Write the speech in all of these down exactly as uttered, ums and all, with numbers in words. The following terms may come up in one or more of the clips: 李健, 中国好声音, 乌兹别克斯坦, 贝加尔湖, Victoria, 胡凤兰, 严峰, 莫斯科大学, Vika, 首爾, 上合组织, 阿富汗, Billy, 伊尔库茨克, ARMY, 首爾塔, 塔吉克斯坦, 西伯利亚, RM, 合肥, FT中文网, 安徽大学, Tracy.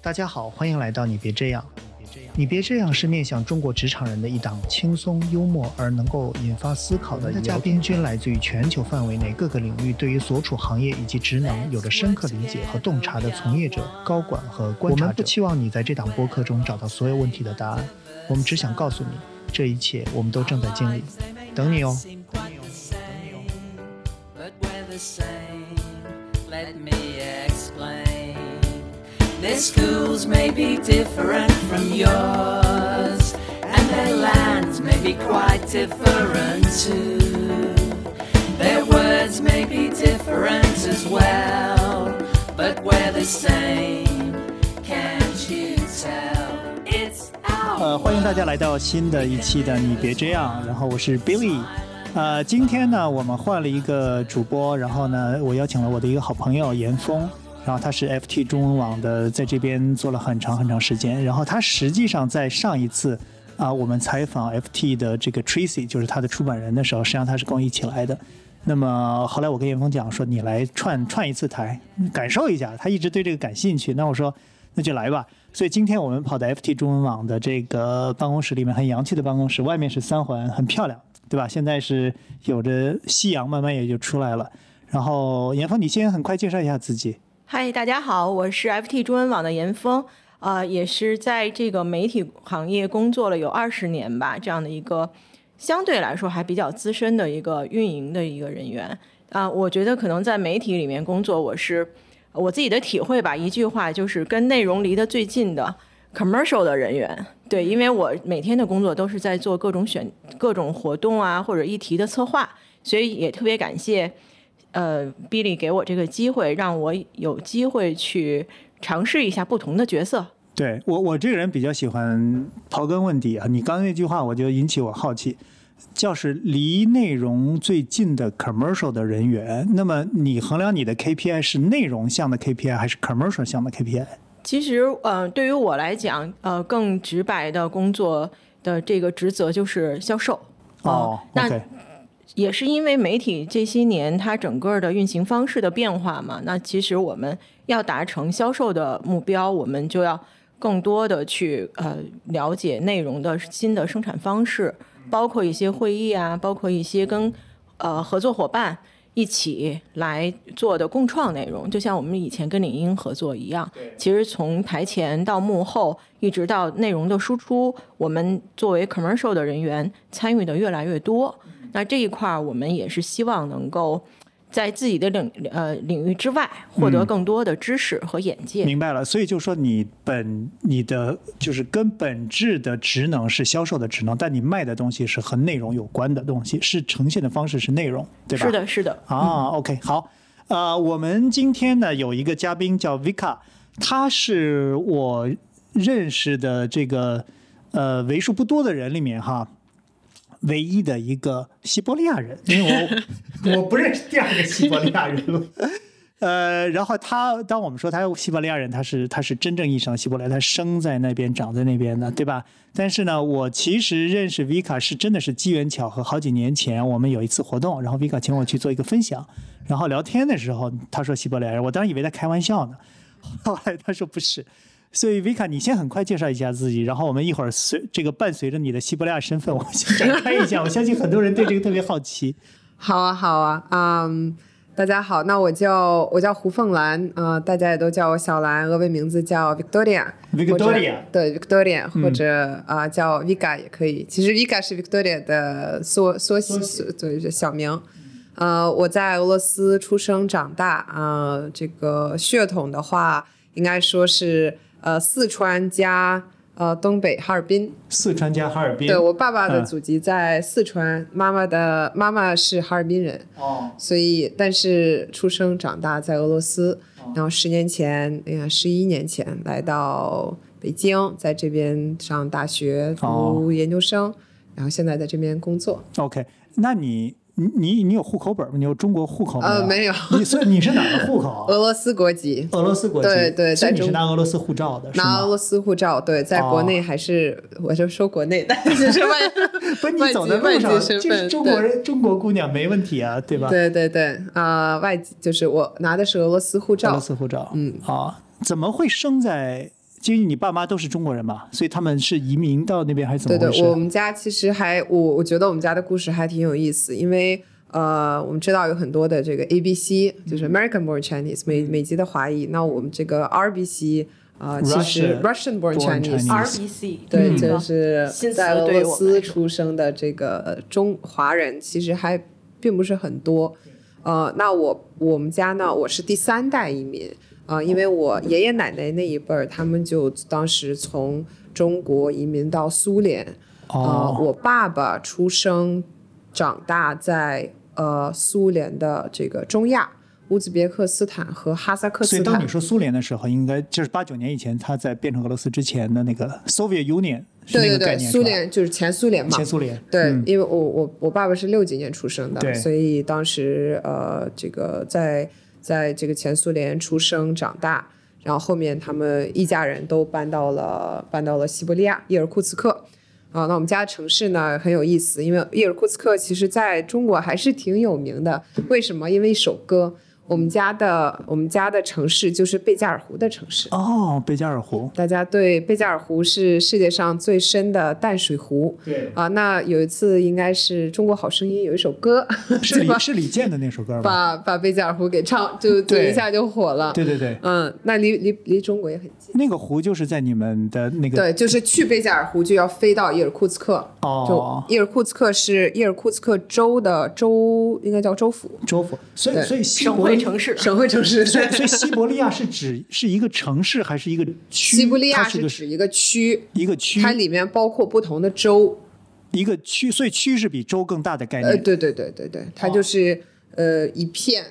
大家好，欢迎来到你别这样。你别这样是面向中国职场人的一档轻松幽默而能够引发思考的。嘉宾均来自于全球范围内各个领域，对于所处行业以及职能有着深刻理解和洞察的从业者、高管和观察者。我们不期望你在这档播客中找到所有问题的答案，我们只想告诉你，这一切我们都正在经历，等你哦。Their schools may be different from yours, and their lands may be quite different too. Their words may be different as well, but we're the same. Can't you tell? It's our. 呃，欢迎大家来到新的一期的你别这样，然后我是 Billy。呃，今天呢，我们换了一个主播，然后呢，我邀请了我的一个好朋友严峰。然后他是 F T 中文网的，在这边做了很长很长时间。然后他实际上在上一次啊，我们采访 F T 的这个 Tracy， 就是他的出版人的时候，实际上他是跟我一起来的。那么后来我跟严峰讲说，你来串串一次台，感受一下。他一直对这个感兴趣，那我说那就来吧。所以今天我们跑到 F T 中文网的这个办公室里面，很洋气的办公室，外面是三环，很漂亮，对吧？现在是有着夕阳，慢慢也就出来了。然后严峰，你先很快介绍一下自己。嗨，大家好，我是 F T 中文网的严峰，呃，也是在这个媒体行业工作了有二十年吧，这样的一个相对来说还比较资深的一个运营的一个人员啊、呃。我觉得可能在媒体里面工作，我是我自己的体会吧，一句话就是跟内容离得最近的 commercial 的人员。对，因为我每天的工作都是在做各种选各种活动啊或者议题的策划，所以也特别感谢。呃 Billy 给我这个机会，让我有机会去尝试一下不同的角色。对，我我这个人比较喜欢刨根问底啊，你刚才那句话我就引起我好奇，就是离内容最近的 commercial 的人员，那么你衡量你的 K P I 是内容项的 K P I 还是 commercial 项的 K P I？ 其实呃，对于我来讲，呃，更直白的工作的这个职责就是销售。哦，那、呃。Okay，也是因为媒体这些年它整个的运行方式的变化嘛，那其实我们要达成销售的目标，我们就要更多的去呃了解内容的新的生产方式，包括一些会议啊，包括一些跟呃合作伙伴一起来做的共创内容，就像我们以前跟领英合作一样，其实从台前到幕后一直到内容的输出，我们作为 commercial 的人员参与的越来越多。那这一块我们也是希望能够在自己的领呃领域之外获得更多的知识和眼界、嗯、明白了。所以就说你本你的就是跟本质的职能是销售的职能，但你卖的东西是和内容有关的东西，是呈现的方式是内容，对吧？是的是的啊、嗯、OK 好。呃，我们今天呢有一个嘉宾叫 Vika， 他是我认识的这个呃为数不多的人里面哈唯一的一个西伯利亚人，因为我我不认识第二个西伯利亚人了。呃，然后他当我们说他是西伯利亚人，他是他是真正意义上的西伯利亚，他生在那边长在那边的，对吧？但是呢，我其实认识 Vika 是真的是机缘巧合，好几年前我们有一次活动，然后 Vika 请我去做一个分享，然后聊天的时候他说西伯利亚人，我当时以为他开玩笑呢，后来他说不是。所以 Vika 你先很快介绍一下自己，然后我们一会儿随这个伴随着你的西伯利亚身份我们先展开一下我相信很多人对这个特别好奇。好啊好啊、嗯、大家好，那我叫我叫胡凤兰、呃、大家也都叫我小兰，俄文名字叫 Victoria Victoria 对 Victoria 或者、呃、叫 Vika 也可以，其实 Vika 是 Victoria 的缩缩写小名。呃，我在俄罗斯出生长大、呃、这个血统的话应该说是呃，四川加呃东北哈尔滨，四川加哈尔滨。对，我爸爸的祖籍在四川，嗯、妈妈的妈妈是哈尔滨人。哦，所以但是出生长大在俄罗斯，哦、然后十年前，哎呀，十一年前来到北京，在这边上大学读研究生，哦、然后现在在这边工作。OK， 那你。你你有户口本吗？你有中国户口吗？呃，没有。你所以你是哪个户口、啊？俄罗斯国籍。俄罗斯国籍。对对，所以你是拿俄罗斯护照的，是吗？拿俄罗斯护照，对，在国内还是、哦、我就说国内，但是是外不是你走的路上，就是中国人中国姑娘没问题啊，对吧？对对对啊、呃，外就是我拿的是俄罗斯护照。俄罗斯护照，嗯啊、哦，怎么会生在因为你爸妈都是中国人嘛，所以他们是移民到那边还是怎么回事？对的，我们家其实还我我觉得我们家的故事还挺有意思，因为呃，我们知道有很多的这个 A B C 就是 American born Chinese 美美籍的华裔，那我们这个 R B C呃、其实 Russian born Chinese, Chinese R B C 对、嗯、就是在俄罗斯出生的这个中华人其实还并不是很多、呃、那我我们家呢我是第三代移民、呃、因为我爷爷奶奶那一辈他们就当时从中国移民到苏联、哦呃、我爸爸出生长大在、呃、苏联的这个中亚乌兹别克斯坦和哈萨克斯坦。所以当你说苏联的时候，应该就是八九年以前，它在变成俄罗斯之前的那个 Soviet Union 是那个概念。对对对，苏联就是前苏联嘛。前苏联。对，嗯、因为我我我爸爸是六几年出生的，所以当时呃这个在在这个前苏联出生长大，然后后面他们一家人都搬到了搬到了西伯利亚伊尔库茨克。啊、呃，那我们家的城市呢很有意思，因为伊尔库茨克其实在中国还是挺有名的。为什么？因为一首歌。我们家的我们家的城市就是贝加尔湖的城市。哦，贝加尔湖，大家对贝加尔湖是世界上最深的淡水湖。对啊、呃，那有一次应该是《中国好声音》有一首歌，是李是李健的那首歌吧，把把贝加尔湖给唱，就就一下就火了。对对对，嗯，那离离离中国也很近。那个湖就是在你们的那个对，就是去贝加尔湖就要飞到伊尔库茨克。哦，就伊尔库茨克是伊尔库茨克州的州，应该叫州府。州府，所以所以西伯利亚。城市省会城市所以, 所以西伯利亚是指是一个城市还是一个区？西伯利亚是指一个区，一个区它里面包括不同的州，一个区，所以区是比州更大的概念、呃、对对对对对，它就是、哦、呃一片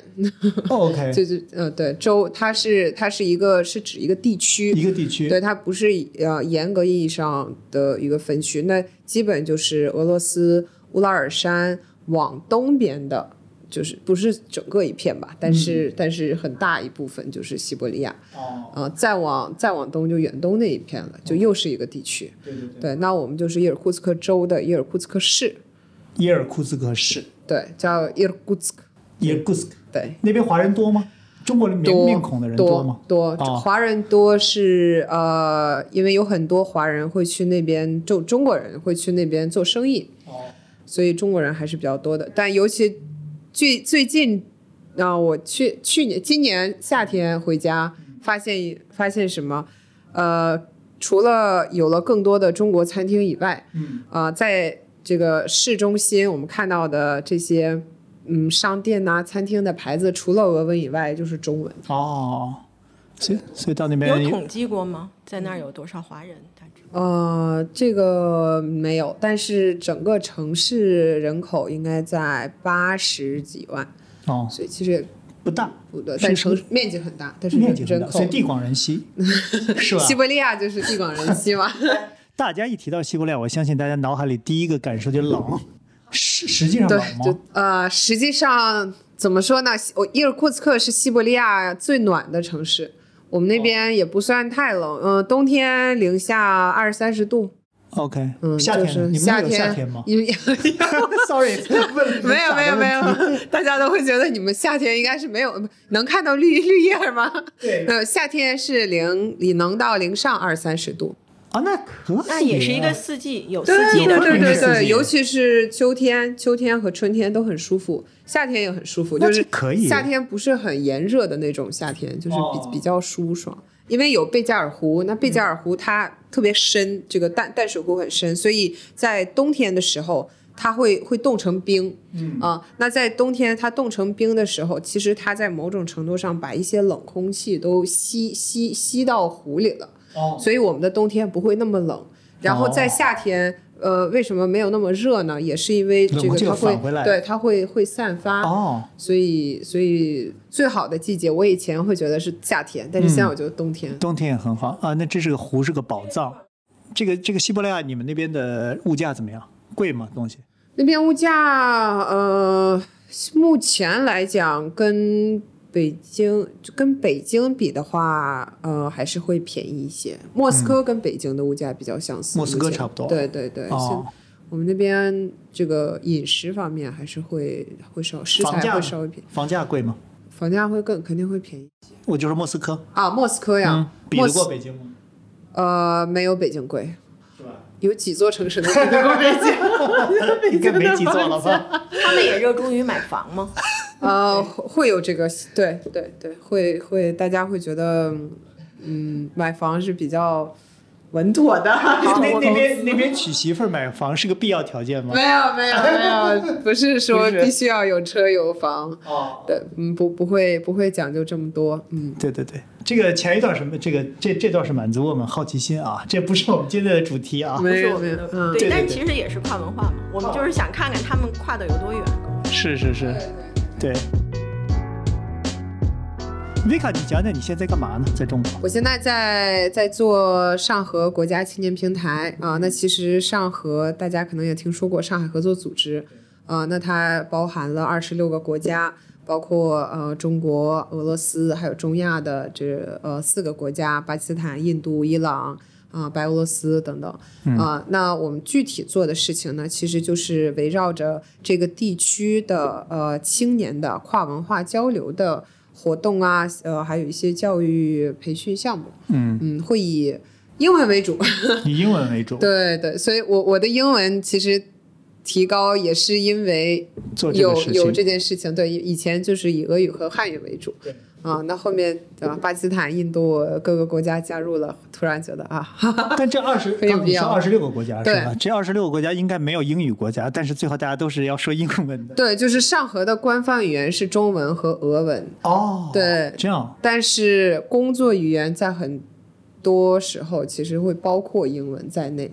哦 OK 就是呃对州，它是它是一个是指一个地区，一个地区，对，它不是呃严格意义上的一个分区。那基本就是俄罗斯乌拉尔山往东边的，就是不是整个一片吧，但是、嗯、但是很大一部分就是西伯利亚、哦呃、再往再往东就远东那一片了，就又是一个地区、哦、对, 对, 对, 对，那我们就是伊尔库茨克州的伊尔库茨克市，伊尔库茨克市，对，叫伊尔库茨克，伊尔库茨克，对，那边华人多吗？中国面面孔的人多吗？多，多、哦、华人多是呃，因为有很多华人会去那边，就中国人会去那边做生意、哦、所以中国人还是比较多的。但尤其最最近啊、呃，我去去年今年夏天回家，发现发现什么？呃，除了有了更多的中国餐厅以外，嗯，啊，在这个市中心我们看到的这些嗯商店啊、餐厅的牌子，除了俄文以外就是中文。哦，所以所以到那边有统计过吗？在那儿有多少华人？呃，这个没有，但是整个城市人口应该在八十几万，哦，所以其实不大，不大，但城面积很大，但是面积很大，所以地广人稀，是吧？西伯利亚就是地广人稀嘛。大家一提到西伯利亚，我相信大家脑海里第一个感受就是冷，实实际上冷吗？呃，实际上怎么说呢？伊尔库茨克是西伯利亚最暖的城市。我们那边也不算太冷，嗯、呃，冬天零下二三十度。OK， 嗯，夏天、就是、你们那有夏天吗？有，sorry， 没有没有没有，大家都会觉得你们夏天应该是没有能看到绿绿叶吗？对，呃，夏天是零，你能到零上二三十度。啊，那可以、啊，那也是一个四季，有四季的，对对对对对，尤其是秋天，秋天和春天都很舒服，夏天也很舒服，就是可以。夏天不是很炎热的那种夏天，就是 比,、哦、比较舒爽，因为有贝加尔湖，那贝加尔湖它特别深，嗯、这个淡淡水湖很深，所以在冬天的时候它会会冻成冰，嗯啊、呃，那在冬天它冻成冰的时候，其实它在某种程度上把一些冷空气都吸吸吸到湖里了。所以我们的冬天不会那么冷，然后在夏天、哦、呃，为什么没有那么热呢？也是因为这个它会对它会会散发、哦、所以所以最好的季节我以前会觉得是夏天，但是现在我觉得冬天、嗯、冬天也很好啊。那这是个湖，是个宝藏。这个这个西伯利亚你们那边的物价怎么样？贵吗？东西那边物价呃，目前来讲跟北京就跟北京比的话，呃，还是会便宜一些。莫斯科跟北京的物价比较相似，嗯、莫斯科差不多。对对对，哦、我们那边这个饮食方面还是会会少，食材会稍微便宜。房价贵吗？房价会更肯定会便宜一些。我就是莫斯科啊，莫斯科呀，嗯、比得过北京吗？呃，没有北京贵。有几座城市能比得过北京？应该没几座了吧？他们也热衷于买房吗？呃，会有这个，对对对，会会，大家会觉得，嗯，买房是比较稳妥的。那那边那边娶媳妇买房是个必要条件吗？没有没有没有，不是说必须要有车有房。哦，对，嗯，不不会不会讲究这么多。嗯，对对对。这个前一段什么？这个这这段是满足我们好奇心啊，这不是我们今天的主题啊，不是我们的。嗯，对，但其实也是跨文化嘛，我们就是想看看他们跨的有多远。是是是，对。Vika， 你讲讲你现在干嘛呢？在中国？我现在在在做上合国家青年平台啊、呃。那其实上合大家可能也听说过，上海合作组织啊、呃，那它包含了二十六个国家。包括呃中国、俄罗斯，还有中亚的这呃四个国家，巴基斯坦、印度、伊朗啊、呃、白俄罗斯等等啊、嗯呃。那我们具体做的事情呢，其实就是围绕着这个地区的呃青年的跨文化交流的活动啊，呃还有一些教育培训项目。嗯嗯，会以英文为主。以英文为主。对对，所以我我的英文其实。提高也是因为有有这件事情，对，以前就是以俄语和汉语为主，啊，那后面对吧？巴基斯坦、印度各个国家加入了，突然觉得啊，但这二十，刚你说二十六个国家是吧？这二十六个国家应该没有英语国家，但是最后大家都是要说英文的。对，就是上合的官方语言是中文和俄文。哦，对，这样。但是工作语言在很多时候其实会包括英文在内。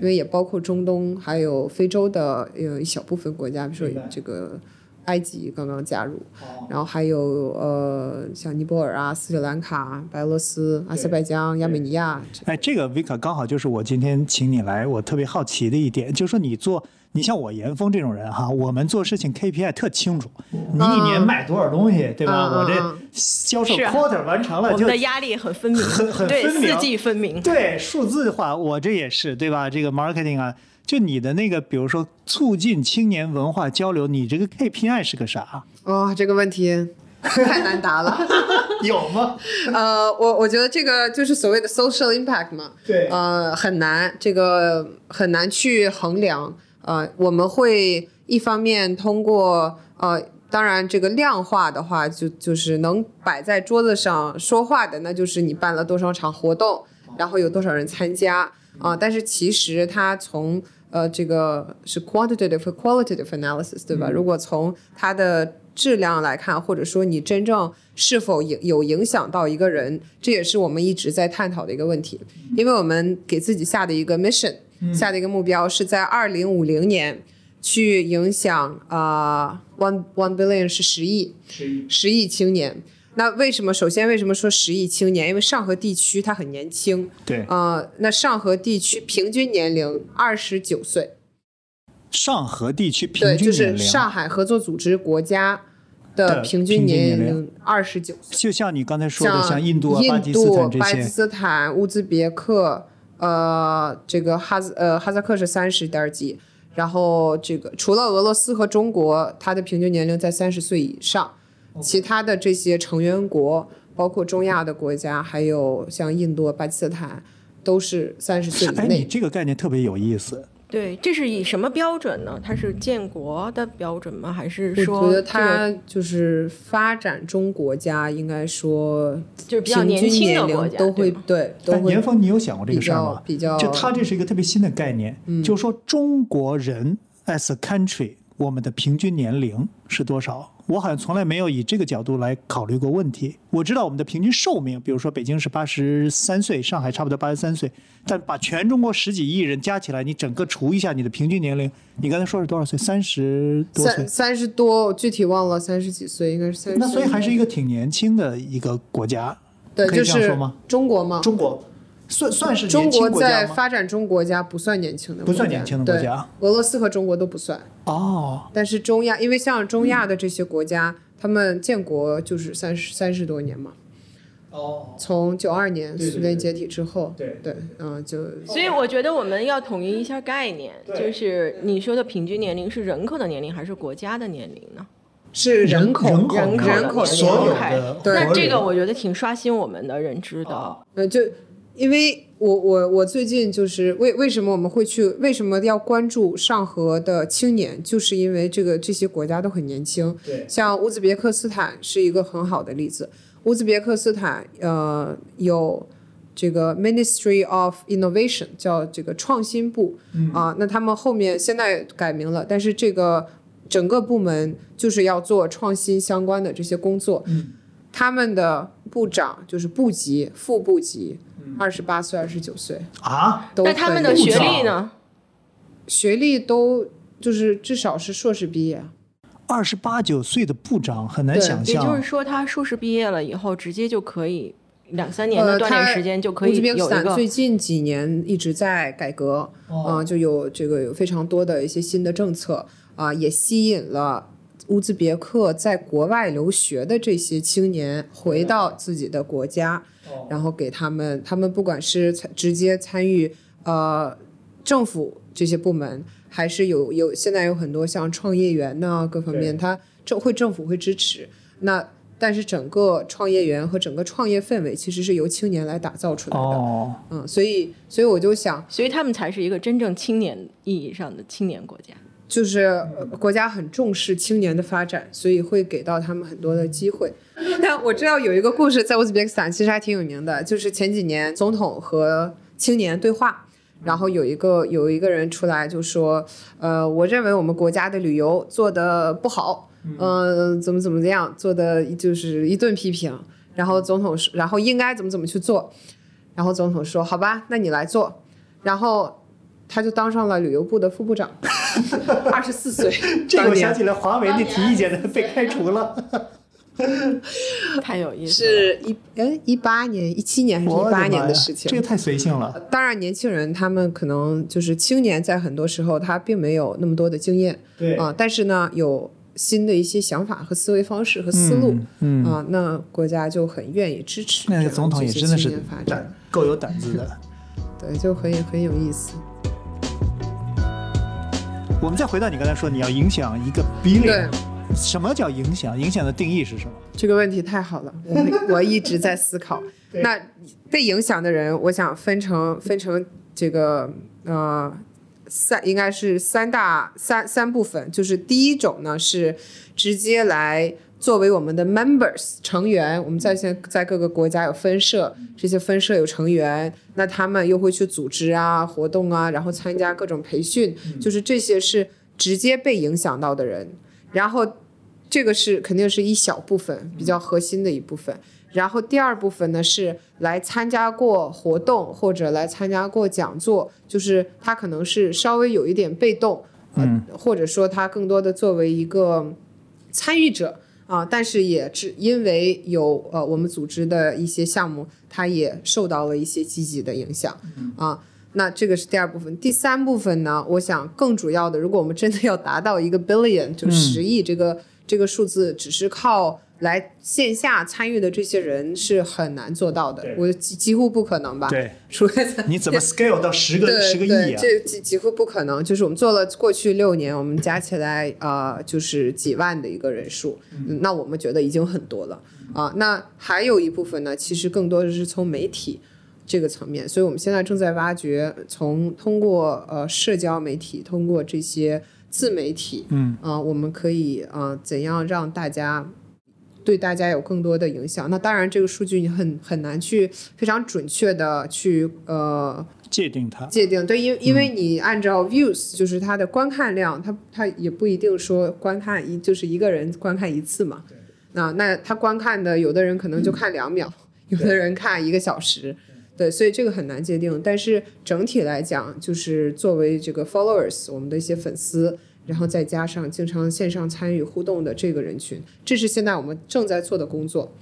因为也包括中东还有非洲的有一小部分国家，比如说这个埃及刚刚加入，然后还有呃像尼泊尔啊、斯里兰卡、白俄罗斯、阿塞拜疆、亚美尼亚。哎，这个 Vika 刚好就是我今天请你来，我特别好奇的一点，就是说你做，你像我严峰这种人哈，我们做事情 K P I 特清楚，你一年卖多少东西，嗯、对吧？嗯、我这销售 quarter 完成了，就我们的压力很分明，很很分明，四季分明。对，数字化我这也是对吧？这个 marketing 啊。就你的那个，比如说促进青年文化交流，你这个 K P I 是个啥？哦，这个问题太难答了。有吗？呃，我我觉得这个就是所谓的 social impact 嘛。对。呃，很难，这个很难去衡量。呃，我们会一方面通过呃，当然这个量化的话，就就是能摆在桌子上说话的，那就是你办了多少场活动，然后有多少人参加。啊、呃，但是其实它从呃这个是 quantitative 和 qualitative analysis 对吧？嗯、如果从它的质量来看，或者说你真正是否有影响到一个人，这也是我们一直在探讨的一个问题。因为我们给自己下的一个 mission，、嗯、下的一个目标是在二零五零年去影响啊、呃、one one billion 是十亿，十亿青年。那为什么首先为什么说十亿青年？因为上合地区它很年轻，对，呃，那上合地区平均年龄二十九岁。上合地区平均年龄，对，就是上海合作组织国家的平均年龄二十九岁。就像你刚才说的，像印度、巴基斯坦这些，巴基斯坦、乌兹别克，呃，这个哈呃哈萨克是三十点几，然后这个除了俄罗斯和中国，它的平均年龄在三十岁以上。其他的这些成员国，包括中亚的国家，还有像印度、巴基斯坦，都是三十岁以内。哎，你这个概念特别有意思。对，这是以什么标准呢？它是建国的标准吗？还是说？我觉得它就是发展中国家，应该说就是比较年轻的国家都会对。但严峰，你有想过这个事儿吗？比较，就它这是一个特别新的概念，嗯、就是说中国人 as a country， 我们的平均年龄是多少？我好像从来没有以这个角度来考虑过问题。我知道我们的平均寿命，比如说北京是八十三岁，上海差不多八十三岁，但把全中国十几亿人加起来，你整个除一下你的平均年龄，你刚才说是多少岁？三十多岁？三十多，具体忘了，三十几岁应该是三十。那所以还是一个挺年轻的一个国家，对，可以这样说吗？就是、中国吗？中国。算算是年轻国家吗？中国在发展中国家不算年轻的国家，不算年轻的国家。俄罗斯和中国都不算。哦。但是中亚，因为像中亚的这些国家，嗯、他们建国就是三十三十多年嘛。哦。从九二年苏联解体之后，对对，嗯、呃，就。所以我觉得我们要统一一下概念，就是你说的平均年龄是人口的年龄还是国家的年龄呢？是人口人口人口所有的。那这个我觉得挺刷新我们的认知的。呃、哦，就。因为我我我最近就是为为什么我们会去为什么要关注上合的青年，就是因为这个这些国家都很年轻。对，像乌兹别克斯坦是一个很好的例子。乌兹别克斯坦呃有这个 Ministry of Innovation 叫这个创新部、嗯、啊，那他们后面现在改名了，但是这个整个部门就是要做创新相关的这些工作。嗯，他们的部长就是部级、副部级，二十八岁、二十九岁啊。那他们的学历呢？学历都就是至少是硕士毕业。二十八九岁的部长很难想象。也就是说，他硕士毕业了以后，直接就可以两三年的锻炼时间就可以有一个。呃、最近几年一直在改革，嗯、哦呃，就有这个有非常多的一些新的政策啊、呃，也吸引了乌兹别克在国外留学的这些青年回到自己的国家，然后给他们他们不管是直接参与呃政府这些部门，还是有有现在有很多像创业园呢各方面，他政会政府会支持。那但是整个创业园和整个创业氛围其实是由青年来打造出来的、哦、嗯，所以所以我就想，所以他们才是一个真正青年意义上的青年国家。就是国家很重视青年的发展，所以会给到他们很多的机会。但我知道有一个故事在乌兹别克斯坦其实还挺有名的，就是前几年总统和青年对话，然后有一个有一个人出来就说，呃，我认为我们国家的旅游做得不好，嗯、呃，怎么怎么样做的就是一顿批评。然后总统，然后应该怎么怎么去做。然后总统说，好吧，那你来做。然后他就当上了旅游部的副部长，二十四岁。这我想起来，华为那提意见的被开除了，太有意思了。是一哎一八年、一七年还是一八年的事情？这个太随性了。当然，年轻人他们可能就是青年，在很多时候他并没有那么多的经验，对啊、呃，但是呢，有新的一些想法和思维方式和思路，嗯啊、嗯呃，那国家就很愿意支持。那个总统也真的是胆够有胆子的，对，就很很有意思。我们再回到你刚才说你要影响一个 Billy， 什么叫影响？影响的定义是什么？这个问题太好了，我我一直在思考。那被影响的人，我想分成分成这个呃三，应该是三大三三部分。就是第一种呢是直接来作为我们的 members 成员，我们在现在在各个国家有分社，这些分社有成员，那他们又会去组织啊、活动啊，然后参加各种培训，就是这些是直接被影响到的人。然后这个是肯定是一小部分，比较核心的一部分。然后第二部分呢是来参加过活动或者来参加过讲座，就是他可能是稍微有一点被动，呃、或者说他更多的作为一个参与者啊，但是也只因为有呃我们组织的一些项目，它也受到了一些积极的影响啊。那这个是第二部分。第三部分呢，我想更主要的，如果我们真的要达到一个 billion 就十亿这个、嗯、这个数字，只是靠来线下参与的这些人是很难做到的，我 几, 几乎不可能吧？对，除非你怎么 scale 到十个十个亿啊？这 几, 几乎不可能。就是我们做了过去六年，我们加起来啊、呃，就是几万的一个人数，嗯、那我们觉得已经很多了啊、呃。那还有一部分呢，其实更多的是从媒体这个层面，所以我们现在正在挖掘，从通过呃社交媒体，通过这些自媒体，嗯啊、呃，我们可以啊、呃、怎样让大家。对大家有更多的影响。那当然这个数据你很很难去非常准确的去呃界定它界定对，因因为你按照 views、嗯、就是它的观看量，它它也不一定说观看一就是一个人观看一次嘛，那那他观看的有的人可能就看两秒、嗯、有的人看一个小时， 对, 对，所以这个很难界定。但是整体来讲，就是作为这个 followers 我们的一些粉丝，然后再加上经常线上参与互动的这个人群，这是现在我们正在做的工作。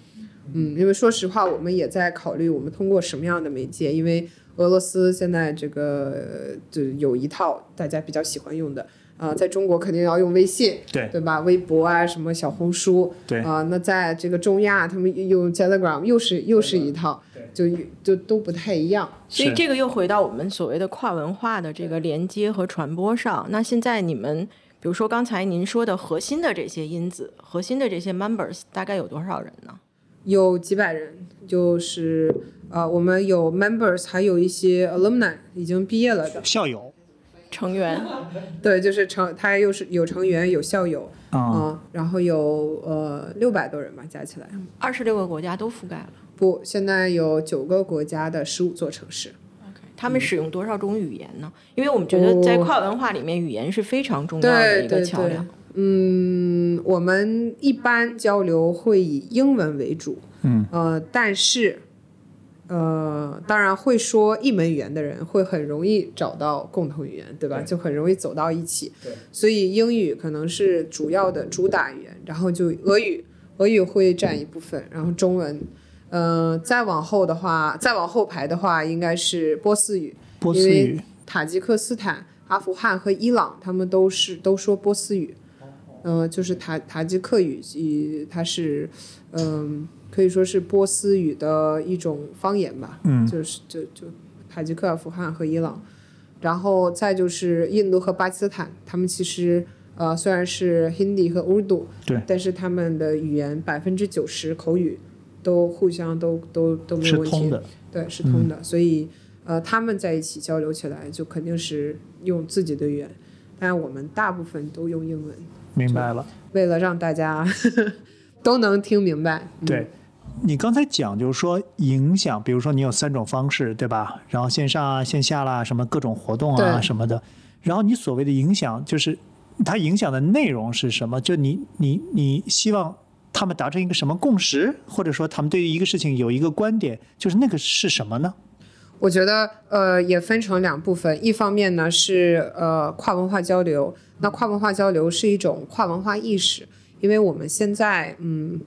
嗯，因为说实话，我们也在考虑我们通过什么样的媒介，因为俄罗斯现在这个就有一套大家比较喜欢用的啊、呃，在中国肯定要用微信，对对吧？微博啊，什么小红书，对啊、呃，那在这个中亚他们用 Telegram 又是又是一套，就就都不太一样。所以这个又回到我们所谓的跨文化的这个连接和传播上。那现在你们比如说刚才您说的核心的这些因子，核心的这些 members 大概有多少人呢？有几百人，就是呃，我们有 members， 还有一些 alumni 已经毕业了的校友、成员，对，就是成，他又是有成员有校友，嗯，呃、然后有呃六百多人吧，加起来，二十六个国家都覆盖了。不，现在有九个国家的十五座城市。Okay, 他们使用多少种语言呢？因为我们觉得在跨文化里面，语言是非常重要的一个桥梁。嗯，我们一般交流会以英文为主，嗯，呃，但是，呃，当然会说一门语言的人会很容易找到共同语言，对吧？对，就很容易走到一起。对，所以英语可能是主要的主打语言，然后就俄语，俄语会占一部分，然后中文，呃，再往后的话，再往后排的话，应该是波斯语，波斯语，因为塔吉克斯坦、阿富汗和伊朗，他们都是都说波斯语。嗯、呃，就是塔塔吉克语，它是，嗯、呃，可以说是波斯语的一种方言吧。嗯，就是就就塔吉克、阿富汗和伊朗，然后再就是印度和巴基斯坦，他们其实呃虽然是 Hindi 和 Urdu， 对，但是他们的语言百分之九十口语都互相都都都没有问题，是通的，对，是通的，嗯、所以呃他们在一起交流起来就肯定是用自己的语言，但我们大部分都用英文。明白了，为了让大家呵呵都能听明白。嗯、对，你刚才讲就是说影响，比如说你有三种方式，对吧？然后线上啊、线下啦，什么各种活动啊什么的。然后你所谓的影响，就是它影响的内容是什么？就你你你希望他们达成一个什么共识，或者说他们对于一个事情有一个观点，就是那个是什么呢？我觉得呃也分成两部分，一方面呢是呃跨文化交流，那跨文化交流是一种跨文化意识，因为我们现在嗯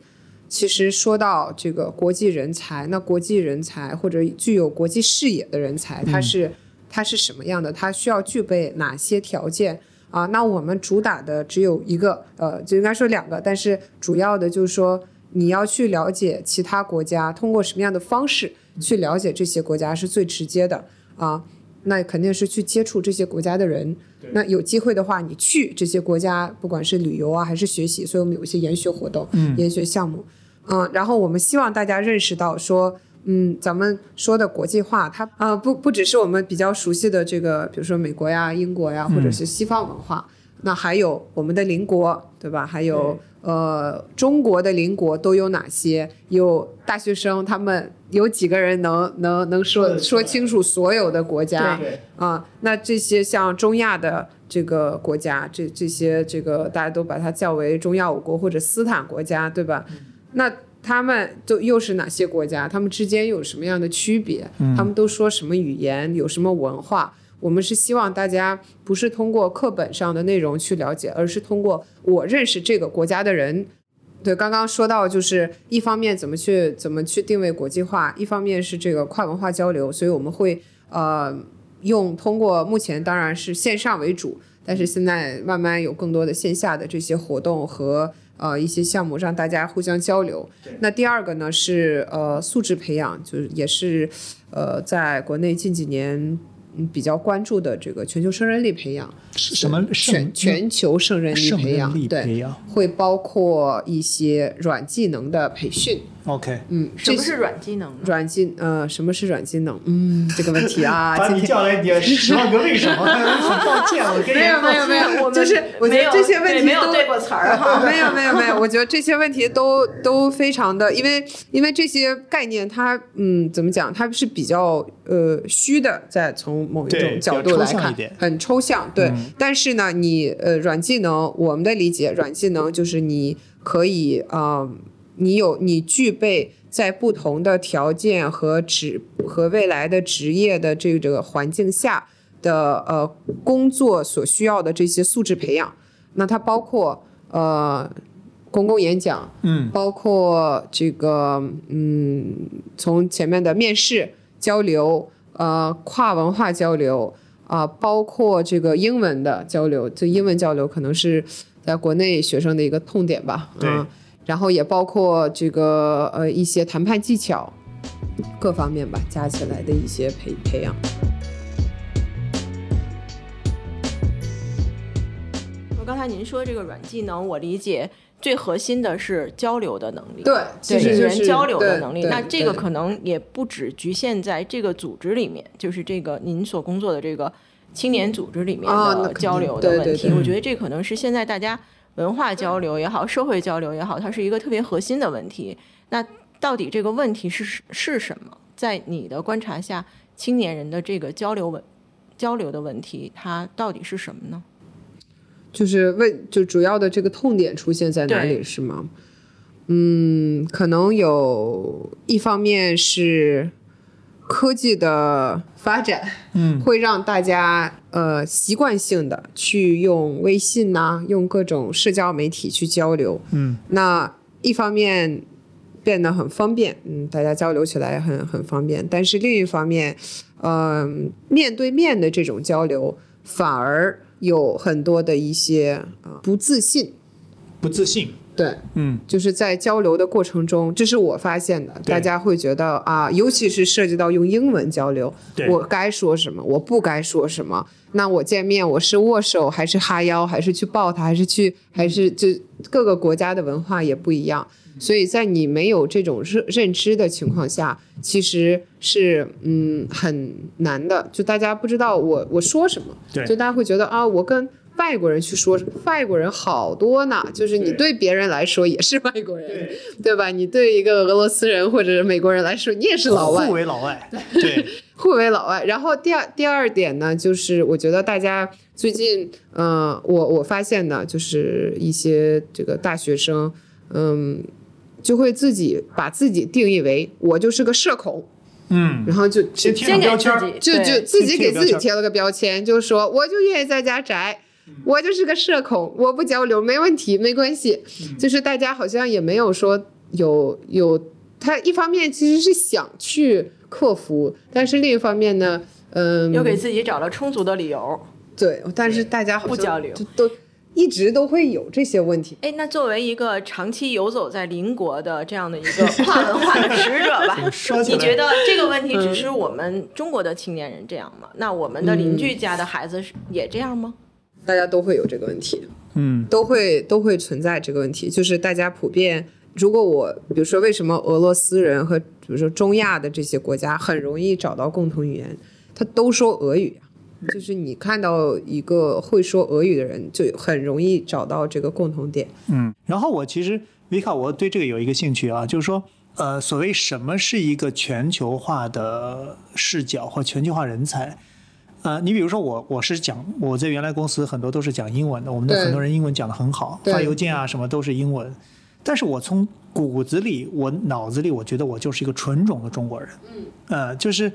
其实说到这个国际人才，那国际人才或者具有国际视野的人才，他是他是什么样的，他需要具备哪些条件啊、呃？那我们主打的只有一个，呃就应该说两个，但是主要的就是说你要去了解其他国家通过什么样的方式去了解这些国家是最直接的啊，那肯定是去接触这些国家的人。那有机会的话，你去这些国家，不管是旅游啊还是学习，所以我们有一些研学活动、嗯、研学项目，嗯、啊，然后我们希望大家认识到说，嗯，咱们说的国际化，它啊不不只是我们比较熟悉的这个，比如说美国呀、英国呀，或者是西方文化，嗯、那还有我们的邻国，对吧？还有。呃，中国的邻国都有哪些？有大学生，他们有几个人能能能说说清楚所有的国家？对啊、呃，那这些像中亚的这个国家，这这些这个大家都把它叫为中亚五国或者斯坦国家，对吧？嗯、那他们都又是哪些国家？他们之间有什么样的区别？嗯、他们都说什么语言？有什么文化？我们是希望大家不是通过课本上的内容去了解，而是通过我认识这个国家的人。对，刚刚说到就是一方面怎么去怎么去定位国际化，一方面是这个跨文化交流，所以我们会呃用通过目前当然是线上为主，但是现在慢慢有更多的线下的这些活动和呃一些项目让大家互相交流。那第二个呢是呃素质培养，就是也是呃在国内近几年。比较关注的这个全球胜任力培养，什么全全球胜任力培养？对，会包括一些软技能的培训。OK， 嗯，什么是软技能？软技呃，什么是软技能？嗯，这个问题啊，把你叫来你十万个为什么？很抱歉，我跟你没有没有没有，我就是我觉得这些问题都没有对过词儿哈，没有没有没有，我觉得这些问题都都非常的，因为因为这些概念它嗯怎么讲，它是比较呃虚的，在从某一种角度来看很抽象，对，嗯、但是呢，你呃软技能，我们的理解软技能就是你可以啊。呃你有你具备在不同的条件和职和未来的职业的这个环境下的呃工作所需要的这些素质培养，那它包括呃公共演讲，嗯，包括这个嗯从前面的面试交流，呃跨文化交流啊、呃，包括这个英文的交流，这英文交流可能是在国内学生的一个痛点吧，对。呃然后也包括这个呃一些谈判技巧，各方面吧，加起来的一些培培养。刚才您说这个软技能，我理解最核心的是交流的能力，对，其实就是人交流的能力。那这个可能也不只局限在这个组织里面，就是这个您所工作的这个青年组织里面的交流的问题、哦、对对对，我觉得这可能是现在大家文化交流也好，社会交流也好，它是一个特别核心的问题。那到底这个问题是是什么？在你的观察下，青年人的这个交流问交流的问题，它到底是什么呢？就是问，就主要的这个痛点出现在哪里是吗？嗯，可能有一方面是科技的发展，嗯，会让大家呃习惯性的去用微信呐、啊，用各种社交媒体去交流，嗯，那一方面变得很方便，嗯，大家交流起来很很方便，但是另一方面，呃，面对面的这种交流反而有很多的一些、呃、不自信，不自信，对，嗯，就是在交流的过程中，这是我发现的，大家会觉得啊，尤其是涉及到用英文交流，我该说什么，我不该说什么，那我见面我是握手还是哈腰，还是去抱他，还是去，还是就各个国家的文化也不一样，所以在你没有这种认知的情况下，其实是嗯很难的，就大家不知道我我说什么，对，就大家会觉得啊，我跟外国人去说什么，外国人好多呢，就是你对别人来说也是外国人， 对, 对吧？你对一个俄罗斯人或者美国人来说，你也是老外，互为老外，对，互为老外。然后第二第二点呢，就是我觉得大家最近，呃，我我发现呢，就是一些这个大学生，嗯，就会自己把自己定义为我就是个社恐。嗯，然后就就贴标签，就就自己给自己贴了个标签，就说我就愿意在家宅。我就是个社恐，我不交流，没问题，没关系。就是大家好像也没有说有有，他一方面其实是想去克服，但是另一方面呢，嗯，又给自己找了充足的理由。对，但是大家好像不交流，都一直都会有这些问题。哎，那作为一个长期游走在邻国的这样的一个跨文化的使者吧，你觉得这个问题只是我们中国的青年人这样吗？嗯、那我们的邻居家的孩子也这样吗？大家都会有这个问题，嗯，都会都会存在这个问题，就是大家普遍，如果我比如说为什么俄罗斯人和比如说中亚的这些国家很容易找到共同语言，他都说俄语，就是你看到一个会说俄语的人，就很容易找到这个共同点。嗯，然后我其实 Vika 我对这个有一个兴趣啊，就是说呃，所谓什么是一个全球化的视角或全球化人才。呃，你比如说我，我是讲我在原来公司很多都是讲英文的，我们的很多人英文讲得很好，发邮件啊什么都是英文。但是我从骨子里，我脑子里，我觉得我就是一个纯种的中国人。嗯，呃，就是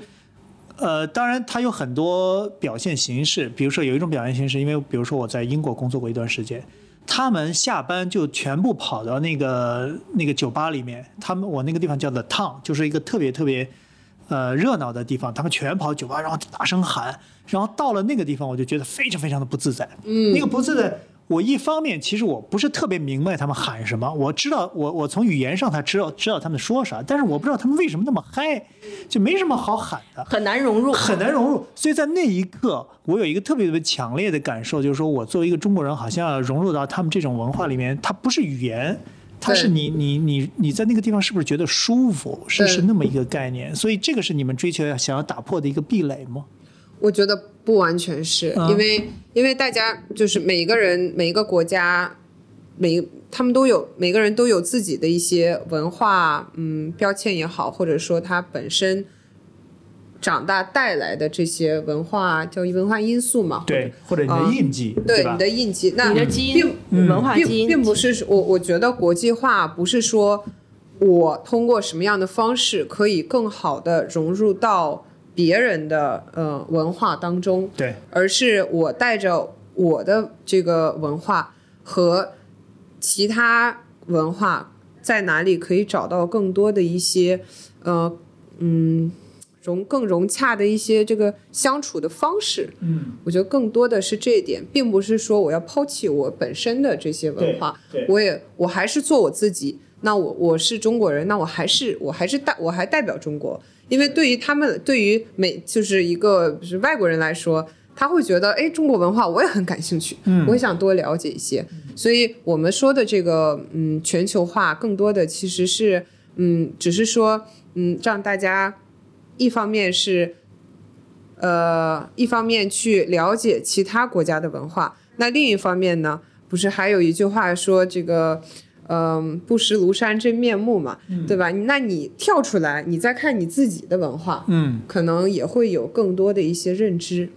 呃，当然它有很多表现形式，比如说有一种表现形式，因为比如说我在英国工作过一段时间，他们下班就全部跑到那个那个酒吧里面，他们我那个地方叫 The Town， 就是一个特别特别。呃，热闹的地方，他们全跑酒吧，然后大声喊，然后到了那个地方，我就觉得非常非常的不自在。嗯，那个不自在，我一方面其实我不是特别明白他们喊什么，我知道我我从语言上才知道知道他们说啥，但是我不知道他们为什么那么嗨，就没什么好喊的，很难融入，很难融入。所以在那一刻，我有一个特别特别强烈的感受，就是说我作为一个中国人，好像融入到他们这种文化里面，它不是语言。它是你你你你在那个地方是不是觉得舒服，是是那么一个概念，所以这个是你们追求想要打破的一个壁垒吗？我觉得不完全是、嗯、因为因为大家就是每一个人每一个国家每他们都有每个人都有自己的一些文化嗯标签也好，或者说他本身长大带来的这些文化叫文化因素嘛，对，或者你的印记、呃、对，你的印记，那你的基因、嗯、文化基因 并, 并不是我我觉得国际化不是说我通过什么样的方式可以更好的融入到别人的呃文化当中，对，而是我带着我的这个文化和其他文化在哪里可以找到更多的一些呃嗯融更融洽的一些这个相处的方式，嗯，我觉得更多的是这一点，并不是说我要抛弃我本身的这些文化，我也我还是做我自己。那我我是中国人，那我还是我还是代我还代表中国，因为对于他们，对于美就是一个是外国人来说，他会觉得哎，中国文化我也很感兴趣，嗯，我也想多了解一些。所以我们说的这个嗯全球化，更多的其实是嗯只是说嗯让大家一方面是呃一方面去了解其他国家的文化，那另一方面呢，不是还有一句话说这个。嗯，不识庐山真面目嘛，嗯、对吧？那你跳出来，你再看你自己的文化，嗯，可能也会有更多的一些认知。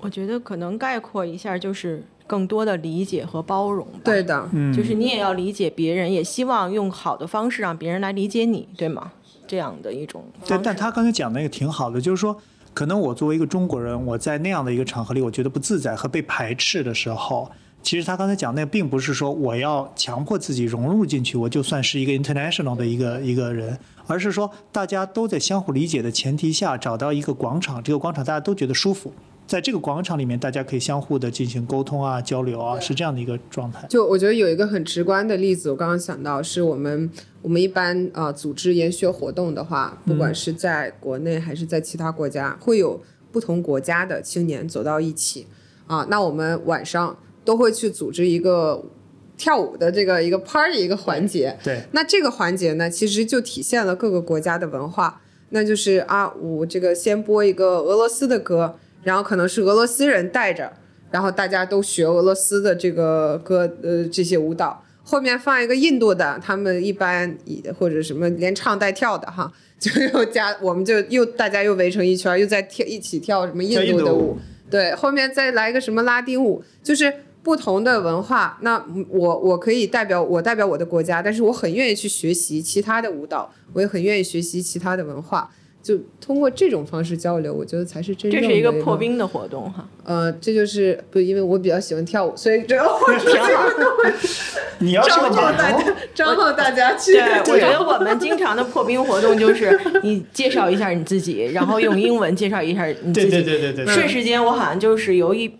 我觉得可能概括一下，就是更多的理解和包容吧。对的，嗯，就是你也要理解别人，也希望用好的方式让别人来理解你，对吗？这样的一种方式。对，但他刚才讲的也挺好的，就是说，可能我作为一个中国人，我在那样的一个场合里，我觉得不自在和被排斥的时候。其实他刚才讲那并不是说我要强迫自己融入进去，我就算是一个 international 的一个一个人，而是说大家都在相互理解的前提下，找到一个广场，这个广场大家都觉得舒服，在这个广场里面大家可以相互的进行沟通啊、交流啊，是这样的一个状态。就我觉得有一个很直观的例子，我刚刚想到是我们我们一般啊、呃、组织研学活动的话，不管是在国内还是在其他国家，嗯、会有不同国家的青年走到一起啊，那我们晚上。都会去组织一个跳舞的这个一个 party 一个环节，对，那这个环节呢，其实就体现了各个国家的文化，那就是啊，我这个先播一个俄罗斯的歌，然后可能是俄罗斯人带着，然后大家都学俄罗斯的这个歌，呃，这些舞蹈，后面放一个印度的，他们一般或者什么连唱带跳的哈，就又加，我们就又大家又围成一圈，又在跳一起跳什么印度的舞，对，后面再来一个什么拉丁舞，就是。不同的文化，那我我可以代表我代表我的国家，但是我很愿意去学习其他的舞蹈，我也很愿意学习其他的文化，就通过这种方式交流，我觉得才是真正的。这是一个破冰的活动哈。呃，这就是不因为我比较喜欢跳舞，所以这个活动你要招募大家，招募大家去。对，我觉得我们经常的破冰活动就是你介绍一下你自己，然后用英文介绍一下你自己。对对对对对。瞬时间，我好像就是由一。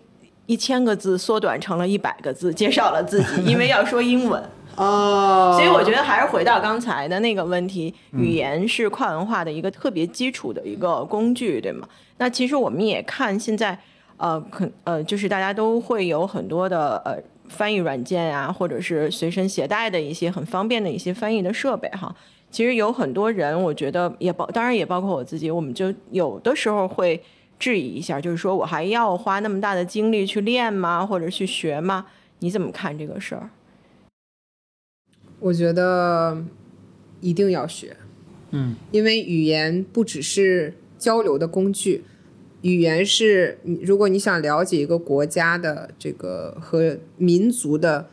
一千个字缩短成了一百个字，介绍了自己，因为要说英文哦，所以我觉得还是回到刚才的那个问题，语言是跨文化的一个特别基础的一个工具，对吗？那其实我们也看现在，呃，呃，就是大家都会有很多的呃翻译软件啊，或者是随身携带的一些很方便的一些翻译的设备哈。其实有很多人，我觉得也包，当然也包括我自己，我们就有的时候会。质疑一下，就是说我还要花那么大的精力去练吗？或者去学吗？你怎么看这个事儿？我觉得一定要学，嗯，因为语言不只是交流的工具，语言是，如果你想了解一个国家的这个和民族的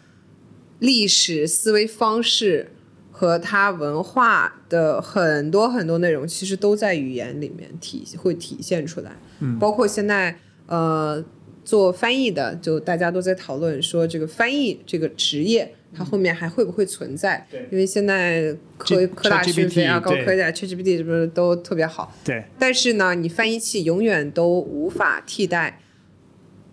历史、思维方式和它文化的很多很多内容，其实都在语言里面体会体现出来。嗯，包括现在呃做翻译的，就大家都在讨论说这个翻译这个职业它后面还会不会存在？嗯、因为现在科科大讯飞啊、高科大、ChatGPT 什么都特别好。对。但是呢，你翻译器永远都无法替代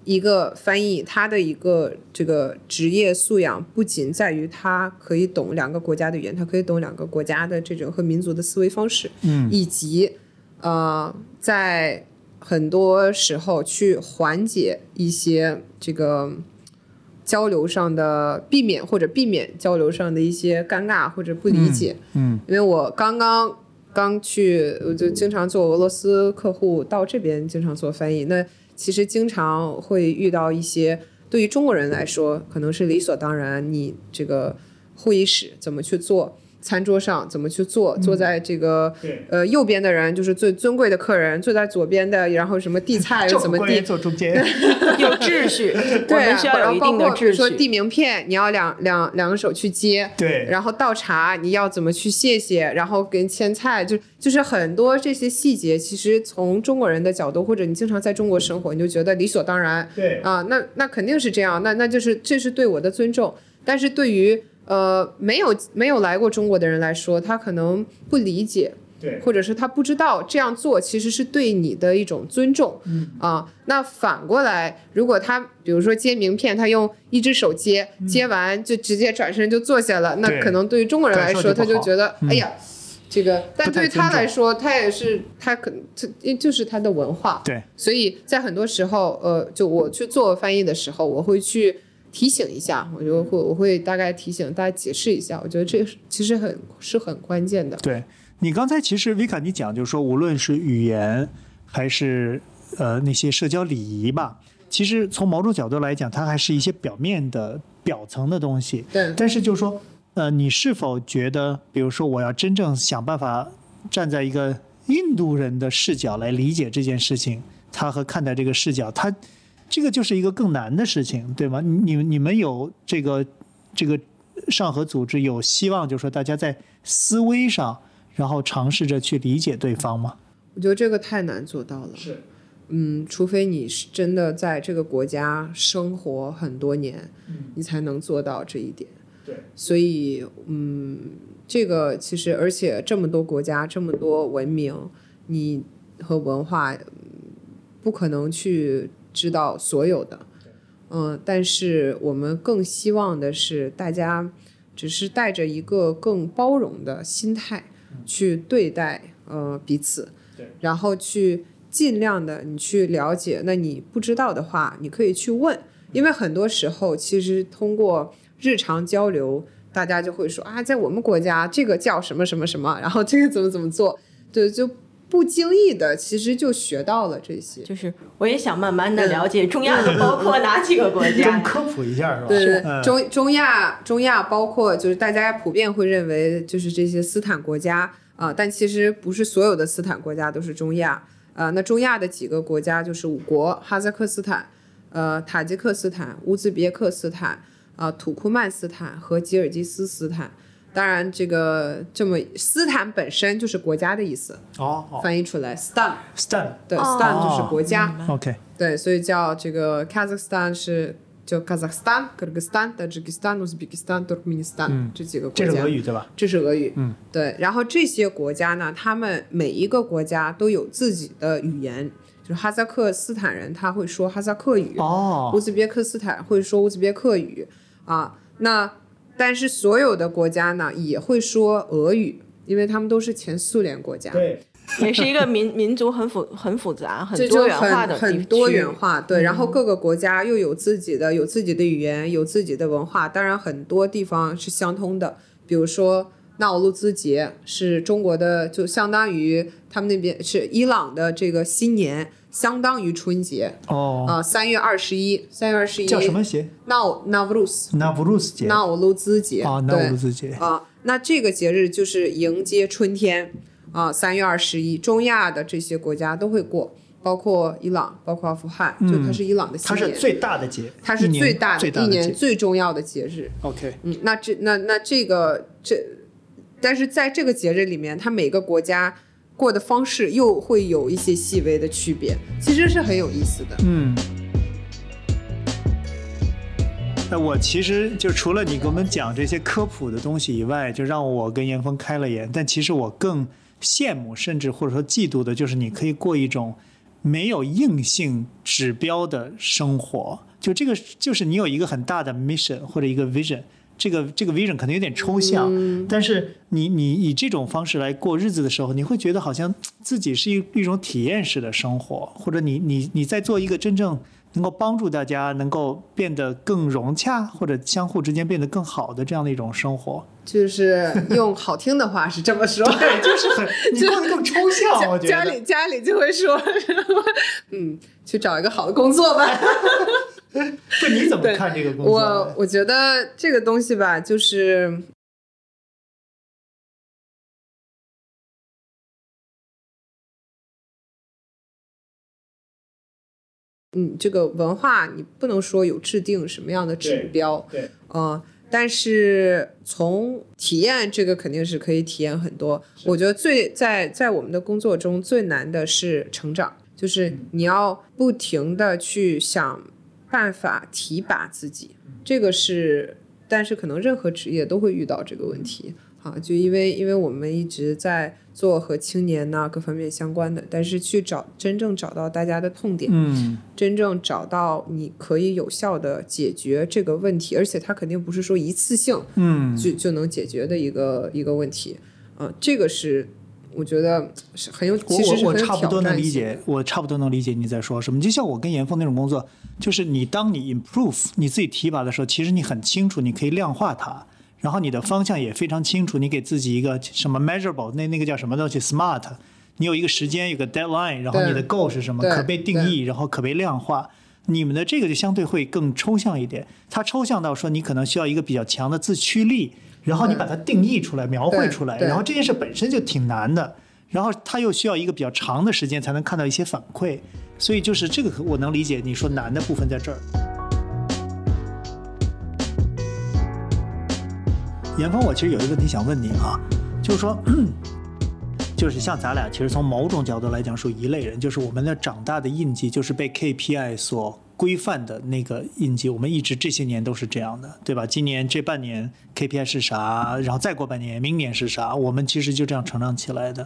一个翻译，他的一个这个职业素养不仅在于他可以懂两个国家的语言，他可以懂两个国家的这种和民族的思维方式，嗯，以及呃在。很多时候去缓解一些这个交流上的避免或者避免交流上的一些尴尬或者不理解，嗯，嗯因为我刚刚刚去，我就经常做俄罗斯客户到这边经常做翻译，那其实经常会遇到一些对于中国人来说可能是理所当然，你这个会议室怎么去做？餐桌上怎么去坐？坐在这个、嗯、呃右边的人就是最尊贵的客人，坐在左边的，然后什么递菜怎么递？坐中间，有秩序。对、啊，我们需要有一定的秩序。包括比如说递名片，你要两两两个手去接。对。然后倒茶，你要怎么去谢谢？然后跟签菜，就就是很多这些细节，其实从中国人的角度，或者你经常在中国生活，你就觉得理所当然。对。啊、呃，那那肯定是这样。那那就是这是对我的尊重，但是对于。呃，没有没有来过中国的人来说，他可能不理解，对，或者是他不知道这样做其实是对你的一种尊重，嗯啊。那反过来，如果他比如说接名片，他用一只手接，嗯、接完就直接转身就坐下了，那可能对于中国人来说，他就觉得、嗯、哎呀，这个，但对于他来说，他也是他可能就是他的文化，对。所以在很多时候，呃，就我去做翻译的时候，我会去。提醒一下，我就会我会大概提醒大家解释一下，我觉得这其实很是很关键的。对，你刚才其实 Vika 你讲就是说，无论是语言还是呃那些社交礼仪吧，其实从某种角度来讲，它还是一些表面的表层的东西。对。但是就是说，呃，你是否觉得，比如说我要真正想办法站在一个印度人的视角来理解这件事情，他和看待这个视角，他。这个就是一个更难的事情，对吗？你你们有这个这个上合组织有希望，就是说大家在思维上，然后尝试着去理解对方吗？我觉得这个太难做到了。是，嗯，除非你是真的在这个国家生活很多年，嗯，你才能做到这一点。对，所以，嗯，这个其实，而且这么多国家，这么多文明，你和文化不可能去。知道所有的，嗯、呃，但是我们更希望的是大家只是带着一个更包容的心态去对待呃彼此，然后去尽量的你去了解，那你不知道的话你可以去问，因为很多时候其实通过日常交流大家就会说啊，在我们国家这个叫什么什么什么，然后这个怎么怎么做，对，就不经意的其实就学到了这些。就是我也想慢慢的了解中亚的包括哪几个国家，跟科普一下是吧？对对、嗯、中, 中亚中亚包括就是大家普遍会认为就是这些斯坦国家啊、呃，但其实不是所有的斯坦国家都是中亚啊、呃。那中亚的几个国家就是五国，哈萨克斯坦、呃、塔吉克斯坦、乌兹别克斯坦、呃、土库曼斯坦和吉尔吉斯斯坦。当然这个这么斯坦本身就是国家的意思、哦哦、翻译出来 Stan, Stan 对、哦、Stan 就是国家、哦、对，所以叫这个 Kazakhstan 是叫 Kazakhstan、Kyrgyzstan、Tajikistan、Uzbekistan、Turkmenistan、嗯、这几个国家。这是俄语对吧？这是俄语、嗯、对。然后这些国家呢，他们每一个国家都有自己的语言，就是哈萨克斯坦人他会说哈萨克语、哦、乌兹别克斯坦会说乌兹别克语啊。那但是所有的国家呢也会说俄语，因为他们都是前苏联国家。对，也是一个 民, 民族很 复, 很复杂很多元化的地区，很多元化，对、嗯、然后各个国家又有自己的有自己的语言，有自己的文化，当然很多地方是相通的，比如说纳乌鲁兹节是中国的，就相当于他们那边是伊朗的这个新年，相当于春节哦，啊、呃，三月二十一，三月二十一叫什么节？纳纳乌鲁斯，纳乌鲁斯节，纳乌鲁兹节啊，纳乌鲁兹节啊、呃。那这个节日就是迎接春天啊，三、呃、月二十一，中亚的这些国家都会过，包括伊朗，包括阿富汗，嗯、就它是伊朗的新年，它是最大的节，它是最大的一 年, 一年最重要的节日。OK， 嗯，那这那那这个这。但是在这个节日里面，它每个国家过的方式又会有一些细微的区别，其实是很有意思的。嗯，那我其实就除了你给我们讲这些科普的东西以外，就让我跟严峰开了眼。但其实我更羡慕，甚至或者说嫉妒的，就是你可以过一种没有硬性指标的生活。就这个，就是你有一个很大的 mission 或者一个 vision。这个这个 vision 可能有点抽象、嗯、但是你你以这种方式来过日子的时候，你会觉得好像自己是 一, 一种体验式的生活，或者你你你在做一个真正能够帮助大家能够变得更融洽，或者相互之间变得更好的这样的一种生活。就是用好听的话是这么说对，就是很你更更抽象，我觉得家里家里就会说嗯，去找一个好的工作吧不，你怎么看这个工作？我我觉得这个东西吧，就是嗯，这个文化你不能说有制定什么样的指标，对，嗯、呃，但是从体验这个肯定是可以体验很多。我觉得最在在我们的工作中最难的是成长，就是你要不停的去想。办法提拔自己，这个是，但是可能任何职业都会遇到这个问题啊，就因为因为我们一直在做和青年呢、啊、各方面相关的，但是去找真正找到大家的痛点，嗯，真正找到你可以有效的解决这个问题，而且它肯定不是说一次性，嗯，就就能解决的一个一个问题，啊，这个是我觉得是很有，其实是很有挑战性的。我我差不多能理解，我差不多能理解你在说什么。就像我跟严峰那种工作，就是你当你 improve 你自己提拔的时候，其实你很清楚，你可以量化它，然后你的方向也非常清楚，你给自己一个什么 measurable 那那个叫什么东西 smart， 你有一个时间，有个 deadline， 然后你的 goal 是什么，可被定义，然后可被量化。你们的这个就相对会更抽象一点，它抽象到说你可能需要一个比较强的自驱力，然后你把它定义出来、描绘出来，然后这件事本身就挺难的，然后它又需要一个比较长的时间才能看到一些反馈，所以就是这个我能理解你说难的部分在这儿。严峰，我其实有一个问题想问你啊，就是说就是像咱俩其实从某种角度来讲属于一类人，就是我们的长大的印记就是被 K P I 所规范的那个印记，我们一直这些年都是这样的，对吧？今年这半年 K P I 是啥，然后再过半年明年是啥，我们其实就这样成长起来的。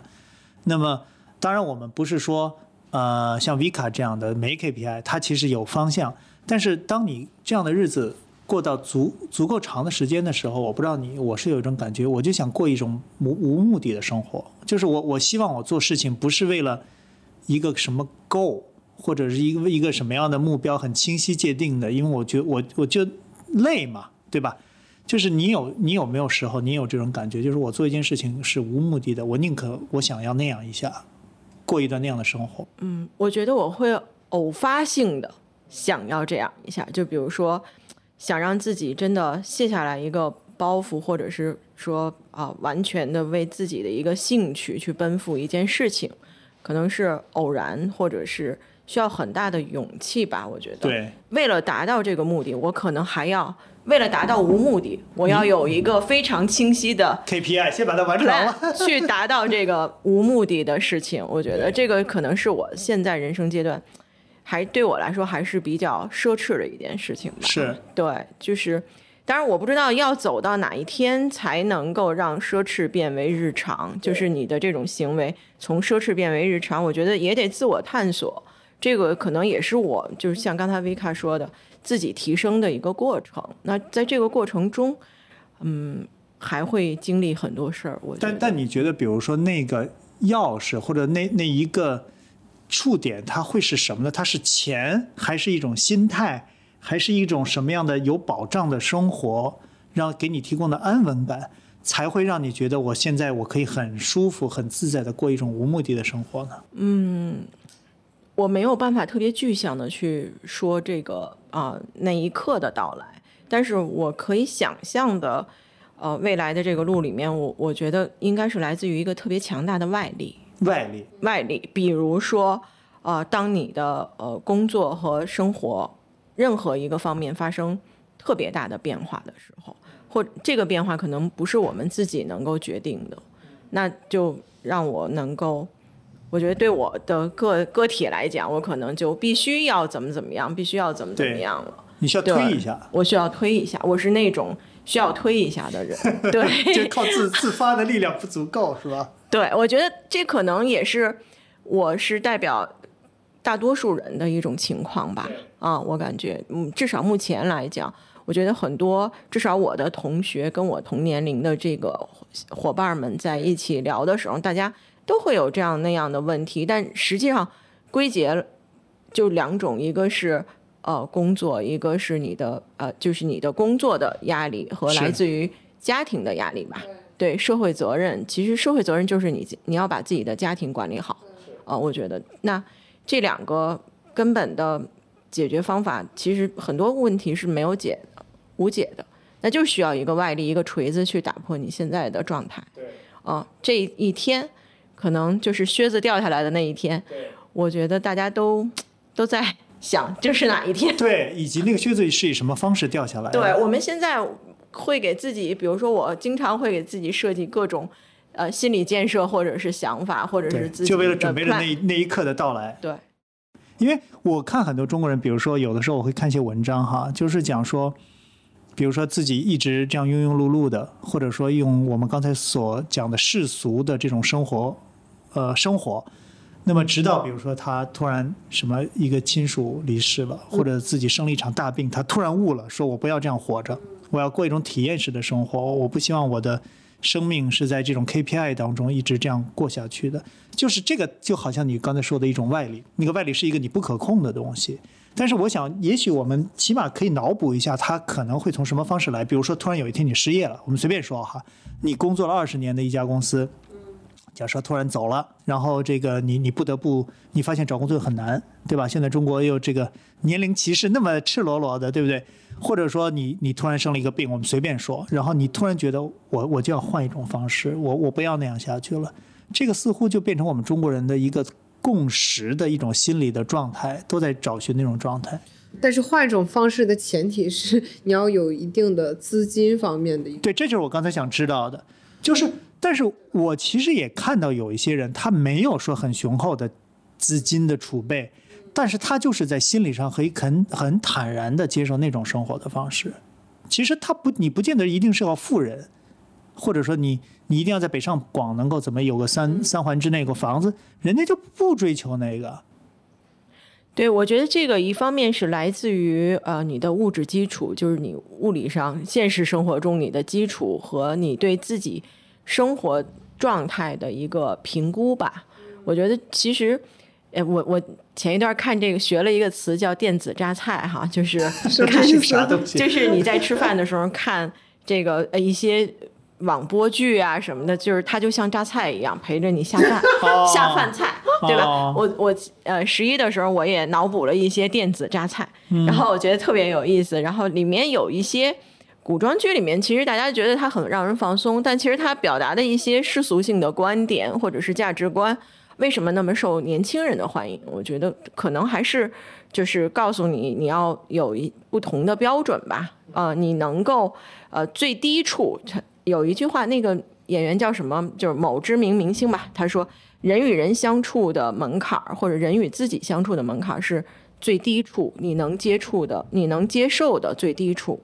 那么当然我们不是说呃像 Vika 这样的没 K P I， 它其实有方向，但是当你这样的日子过到足足够长的时间的时候，我不知道你，我是有一种感觉，我就想过一种无无目的的生活，就是我我希望我做事情不是为了一个什么 goal 或者是一个一个什么样的目标很清晰界定的，因为我觉得我我就累嘛，对吧？就是你有你有没有时候你有这种感觉，就是我做一件事情是无目的的，我宁可我想要那样一下，过一段那样的生活。嗯，我觉得我会偶发性的想要这样一下，就比如说。想让自己真的卸下来一个包袱，或者是说啊，完全的为自己的一个兴趣去奔赴一件事情，可能是偶然，或者是需要很大的勇气吧，我觉得。对。为了达到这个目的，我可能还要为了达到无目的，我要有一个非常清晰的 K P I， 先把它完成了，去达到这个无目的的事情。我觉得这个可能是我现在人生阶段。还对我来说还是比较奢侈的一件事情吧。是，对，就是，当然我不知道要走到哪一天才能够让奢侈变为日常，就是你的这种行为从奢侈变为日常，我觉得也得自我探索。这个可能也是我，就是像刚才 Vika 说的，自己提升的一个过程。那在这个过程中，嗯，还会经历很多事儿。我觉得但但你觉得，比如说那个钥匙或者那那一个。触点它会是什么呢？它是钱，还是一种心态，还是一种什么样的有保障的生活，让给你提供的安稳感，才会让你觉得我现在我可以很舒服很自在的过一种无目的的生活呢？嗯，我没有办法特别具象的去说这个啊、呃、那一刻的到来，但是我可以想象的呃未来的这个路里面，我我觉得应该是来自于一个特别强大的外力。外力，外力，比如说，呃，当你的呃工作和生活任何一个方面发生特别大的变化的时候，或这个变化可能不是我们自己能够决定的，那就让我能够，我觉得对我的个个体来讲，我可能就必须要怎么怎么样，必须要怎么怎么样了。你需要推一下，我需要推一下，我是那种需要推一下的人，对，就靠自自发的力量不足够，是吧？对，我觉得这可能也是我是代表大多数人的一种情况吧。啊，我感觉，嗯，至少目前来讲，我觉得很多，至少我的同学跟我同年龄的这个伙伴们在一起聊的时候，大家都会有这样那样的问题，但实际上归结就两种，一个是呃工作，一个是你的呃就是你的工作的压力和来自于家庭的压力吧。对，社会责任，其实社会责任就是你你要把自己的家庭管理好啊、呃，我觉得那这两个根本的解决方法，其实很多问题是没有解的，无解的，那就需要一个外力，一个锤子去打破你现在的状态。对啊、呃，这一天可能就是靴子掉下来的那一天，我觉得大家都都在想这是哪一天，对，以及那个靴子是以什么方式掉下来的。对，我们现在。会给自己，比如说我经常会给自己设计各种，呃，心理建设或者是想法，或者是自己的就为了准备着那那一刻的到来。对，因为我看很多中国人，比如说有的时候我会看一些文章哈，就是讲说，比如说自己一直这样庸庸碌碌的，或者说用我们刚才所讲的世俗的这种生活，呃，生活。那么直到比如说他突然什么一个亲属离世了，或者自己生了一场大病，他突然悟了，说我不要这样活着，我要过一种体验式的生活，我不希望我的生命是在这种 K P I 当中一直这样过下去的。就是这个就好像你刚才说的一种外力，那个外力是一个你不可控的东西，但是我想也许我们起码可以脑补一下它可能会从什么方式来。比如说突然有一天你失业了，我们随便说哈，你工作了二十年的一家公司假设突然走了，然后这个你你不得不你发现找工作很难，对吧？现在中国又这个年龄歧视那么赤裸裸的，对不对？或者说你你突然生了一个病，我们随便说，然后你突然觉得我我就要换一种方式，我我不要那样下去了。这个似乎就变成我们中国人的一个共识的一种心理的状态，都在找寻那种状态。但是换一种方式的前提是你要有一定的资金方面的。对，这就是我刚才想知道的，就是。但是我其实也看到有一些人，他没有说很雄厚的资金的储备，但是他就是在心理上可以很很坦然的接受那种生活的方式。其实他不，你不见得一定是要富人，或者说你你一定要在北上广能够怎么有个三三环之内有个房子，人家就不追求那个。对，我觉得这个一方面是来自于呃你的物质基础，就是你物理上现实生活中你的基础和你对自己生活状态的一个评估吧。我觉得其实我我前一段看这个学了一个词叫电子榨菜哈，就是就是你在吃饭的时候看这个一些网播剧啊什么的，就是它就像榨菜一样陪着你下饭下饭菜，对吧？我我呃十一的时候我也脑补了一些电子榨菜，然后我觉得特别有意思。然后里面有一些古装剧里面，其实大家觉得它很让人放松，但其实它表达的一些世俗性的观点或者是价值观，为什么那么受年轻人的欢迎？我觉得可能还是就是告诉你，你要有一不同的标准吧。呃，你能够呃最低处有一句话，那个演员叫什么？就是某知名明星吧，他说人与人相处的门槛或者人与自己相处的门槛是最低处，你能接触的、你能接受的最低处。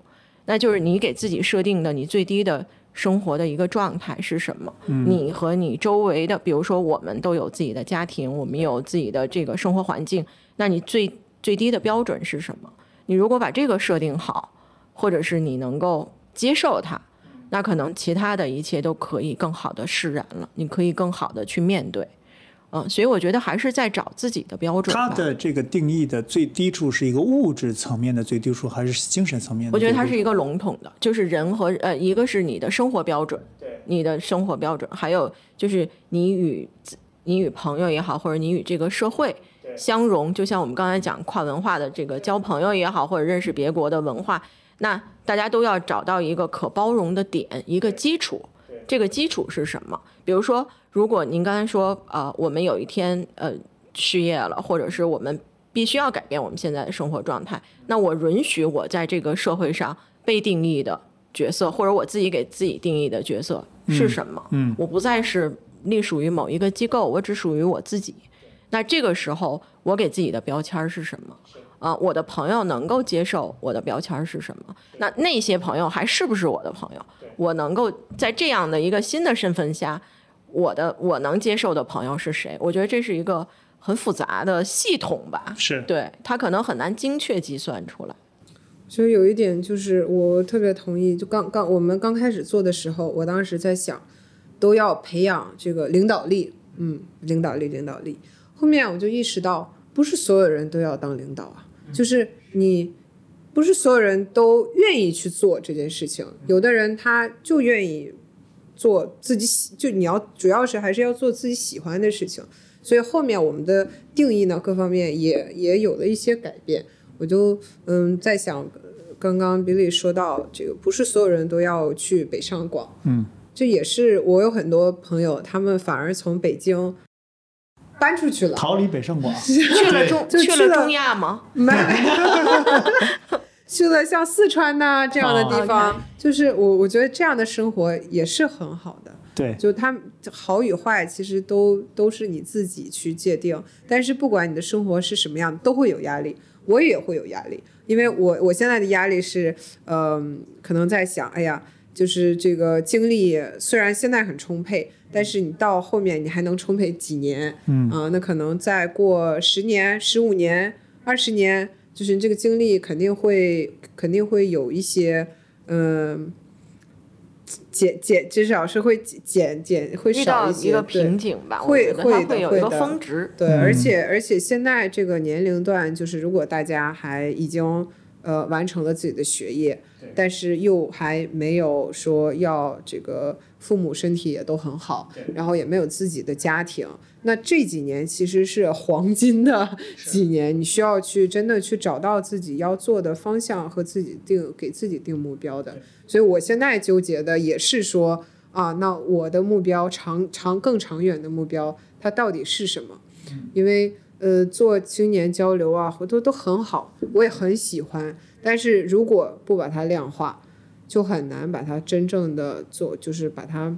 那就是你给自己设定的你最低的生活的一个状态是什么、嗯、你和你周围的，比如说我们都有自己的家庭，我们有自己的这个生活环境，那你最最低的标准是什么？你如果把这个设定好，或者是你能够接受它，那可能其他的一切都可以更好的释然了，你可以更好的去面对。嗯，所以我觉得还是在找自己的标准。它的这个定义的最低处是一个物质层面的最低处，还是精神层面的？我觉得它是一个笼统的，就是人和呃，一个是你的生活标准，对，你的生活标准，还有就是你与你与朋友也好，或者你与这个社会相融。就像我们刚才讲跨文化的这个交朋友也好，或者认识别国的文化，那大家都要找到一个可包容的点，一个基础。这个基础是什么？比如说，如果您刚才说，呃，我们有一天呃失业了，或者是我们必须要改变我们现在的生活状态，那我允许我在这个社会上被定义的角色，或者我自己给自己定义的角色是什么？嗯，嗯，我不再是隶属于某一个机构，我只属于我自己。那这个时候，我给自己的标签是什么？啊、呃，我的朋友能够接受我的标签是什么？那那些朋友还是不是我的朋友？我能够在这样的一个新的身份下，我的我能接受的朋友是谁？我觉得这是一个很复杂的系统吧，是对它可能很难精确计算出来。所以有一点就是我特别同意，就刚刚我们刚开始做的时候，我当时在想，都要培养这个领导力，嗯，领导力，领导力。后面我就意识到，不是所有人都要当领导啊，就是你。不是所有人都愿意去做这件事情，有的人他就愿意做自己，就你要主要是还是要做自己喜欢的事情。所以后面我们的定义呢，各方面也也有了一些改变。我就嗯在想，刚刚 Billy 说到这个，不是所有人都要去北上广，嗯，这也是我有很多朋友，他们反而从北京。搬出去了，逃离北上广，去了中去 了, 去了中亚吗？没，去了像四川呐、啊、这样的地方， oh, okay. 就是我我觉得这样的生活也是很好的。对，就它好与坏，其实都都是你自己去界定。但是不管你的生活是什么样，都会有压力，我也会有压力，因为我我现在的压力是，嗯、呃，可能在想，哎呀。就是这个精力虽然现在很充沛，但是你到后面你还能充沛几年？嗯啊、呃，那可能再过十年、十五年、二十年，就是你这个精力肯定会肯定会有一些嗯、呃、减减至少是会减减会少一些，遇到一个瓶颈吧，会会会有一个峰值。对，而且而且现在这个年龄段，就是如果大家还已经呃完成了自己的学业，但是又还没有说要这个父母身体也都很好，然后也没有自己的家庭，那这几年其实是黄金的几年，你需要去真的去找到自己要做的方向和自己定给自己定目标的。所以我现在纠结的也是说啊，那我的目标长长更长远的目标它到底是什么？因为呃，做青年交流啊，活动都很好，我也很喜欢。但是如果不把它量化，就很难把它真正的做，就是把它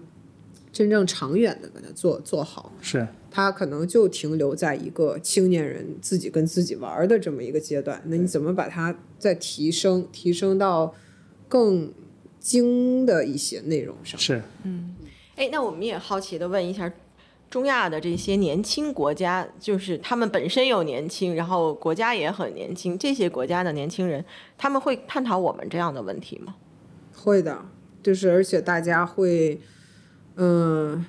真正长远的把它做做好。是，它可能就停留在一个青年人自己跟自己玩的这么一个阶段。那你怎么把它再提升，提升到更精的一些内容上？是，嗯，哎，那我们也好奇的问一下。中亚的这些年轻国家，就是他们本身有年轻，然后国家也很年轻，这些国家的年轻人他们会探讨我们这样的问题吗？会的，就是而且大家会嗯、呃，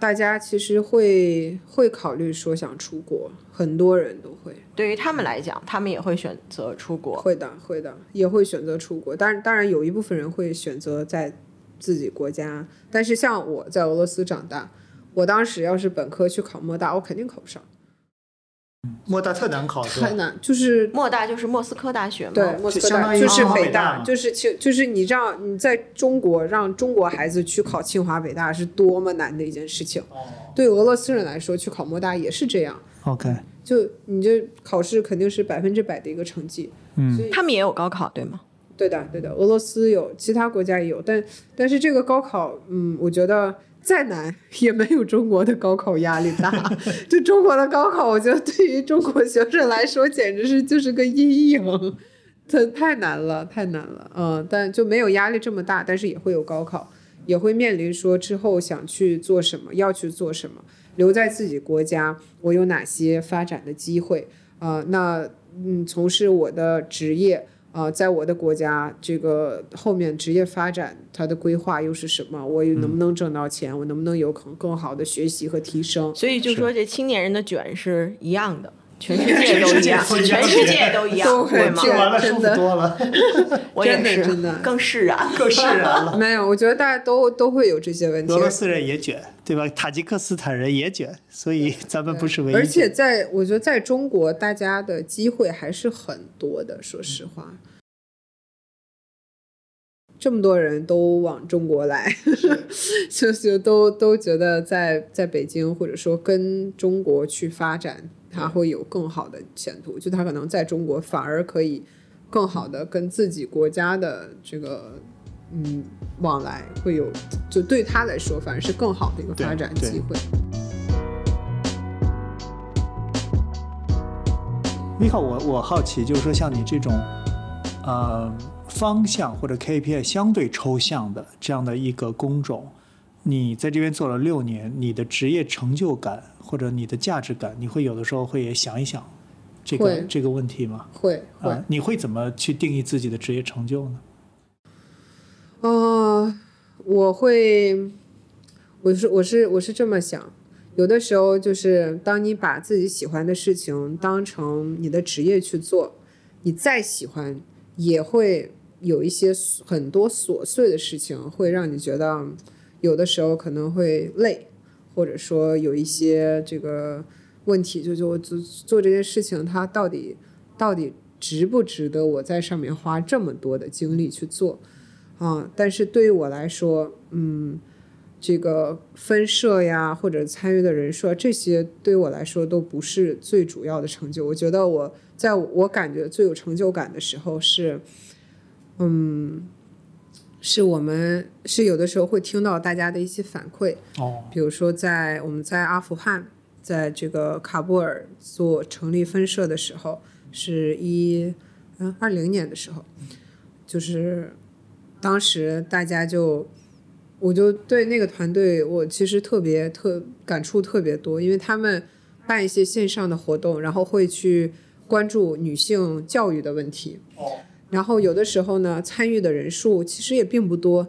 大家其实会会考虑说想出国，很多人都会，对于他们来讲他们也会选择出国。会的会的，也会选择出国，但当然有一部分人会选择在自己国家，但是像我在俄罗斯长大，我当时要是本科去考莫大，我肯定考不上。莫大特难考，太难，就是莫大就是莫斯科大学嘛，对，莫斯科大就, 就是北大，就是就是你让你在中国让中国孩子去考清华北大是多么难的一件事情，对俄罗斯人来说去考莫大也是这样。OK， 就你这考试肯定是百分之百的一个成绩，嗯，所以他们也有高考对吗？对的对的，俄罗斯有，其他国家也有，但但是这个高考嗯，我觉得再难也没有中国的高考压力大就中国的高考我觉得对于中国学生来说简直是就是个阴影，它太难了太难了，嗯，但就没有压力这么大，但是也会有高考，也会面临说之后想去做什么，要去做什么，留在自己国家我有哪些发展的机会啊、呃？那嗯，从事我的职业呃、在我的国家这个后面职业发展它的规划又是什么，我能不能挣到钱、嗯、我能不能有更更好的学习和提升。所以就说这青年人的卷是一样的，全世界都一样全世界都一样听完了舒服多了我也是真的更释然更释然了没有，我觉得大家都都会有这些问题。俄罗斯人也卷对吧，塔吉克斯坦人也卷，所以咱们不是唯一。而且在我觉得在中国大家的机会还是很多的，说实话、嗯、这么多人都往中国来就就都都觉得在在北京或者说跟中国去发展他会有更好的前途，就他可能在中国反而可以更好的跟自己国家的这个嗯往来会有，就对他来说反而是更好的一个发展机会。Vika，我我好奇就是说像你这种呃方向或者 K P I 相对抽象的这样的一个工种，你在这边做了六年，你的职业成就感或者你的价值感，你会有的时候会也想一想这个这个问题吗？会会、啊，你会怎么去定义自己的职业成就呢？呃，我会，我是我是我是这么想，有的时候就是当你把自己喜欢的事情当成你的职业去做，你再喜欢也会有一些很多琐碎的事情会让你觉得。有的时候可能会累，或者说有一些这个问题，就就做做这些事情，它到底到底值不值得我在上面花这么多的精力去做啊？但是对于我来说，嗯，这个分社呀，或者参与的人数，这些对我来说都不是最主要的成就。我觉得我在我感觉最有成就感的时候是，嗯。是我们是有的时候会听到大家的一些反馈、哦、比如说在我们在阿富汗在这个喀布尔做成立分社的时候是一嗯二零年的时候，就是当时大家就我就对那个团队我其实特别特感触特别多，因为他们办一些线上的活动，然后会去关注女性教育的问题，哦然后有的时候呢参与的人数其实也并不多，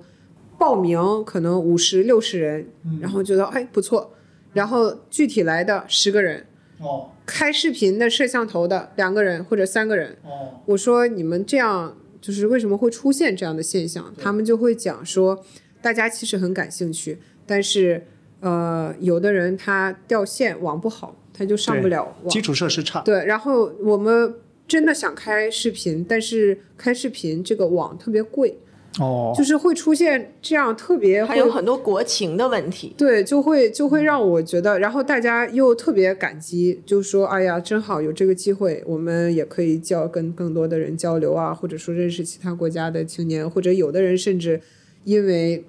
报名可能五十六十人，然后觉得哎不错，然后具体来的十个人，哦，开视频的摄像头的两个人或者三个人，哦，我说你们这样就是为什么会出现这样的现象？他们就会讲说大家其实很感兴趣，但是呃，有的人他掉线网不好，他就上不了网，基础设施差。对，然后我们真的想开视频，但是开视频这个网特别贵，哦，就是会出现这样特别，还有很多国情的问题。对，就会就会让我觉得，然后大家又特别感激，就说哎呀真好有这个机会，我们也可以交跟更多的人交流啊，或者说认识其他国家的青年，或者有的人甚至因为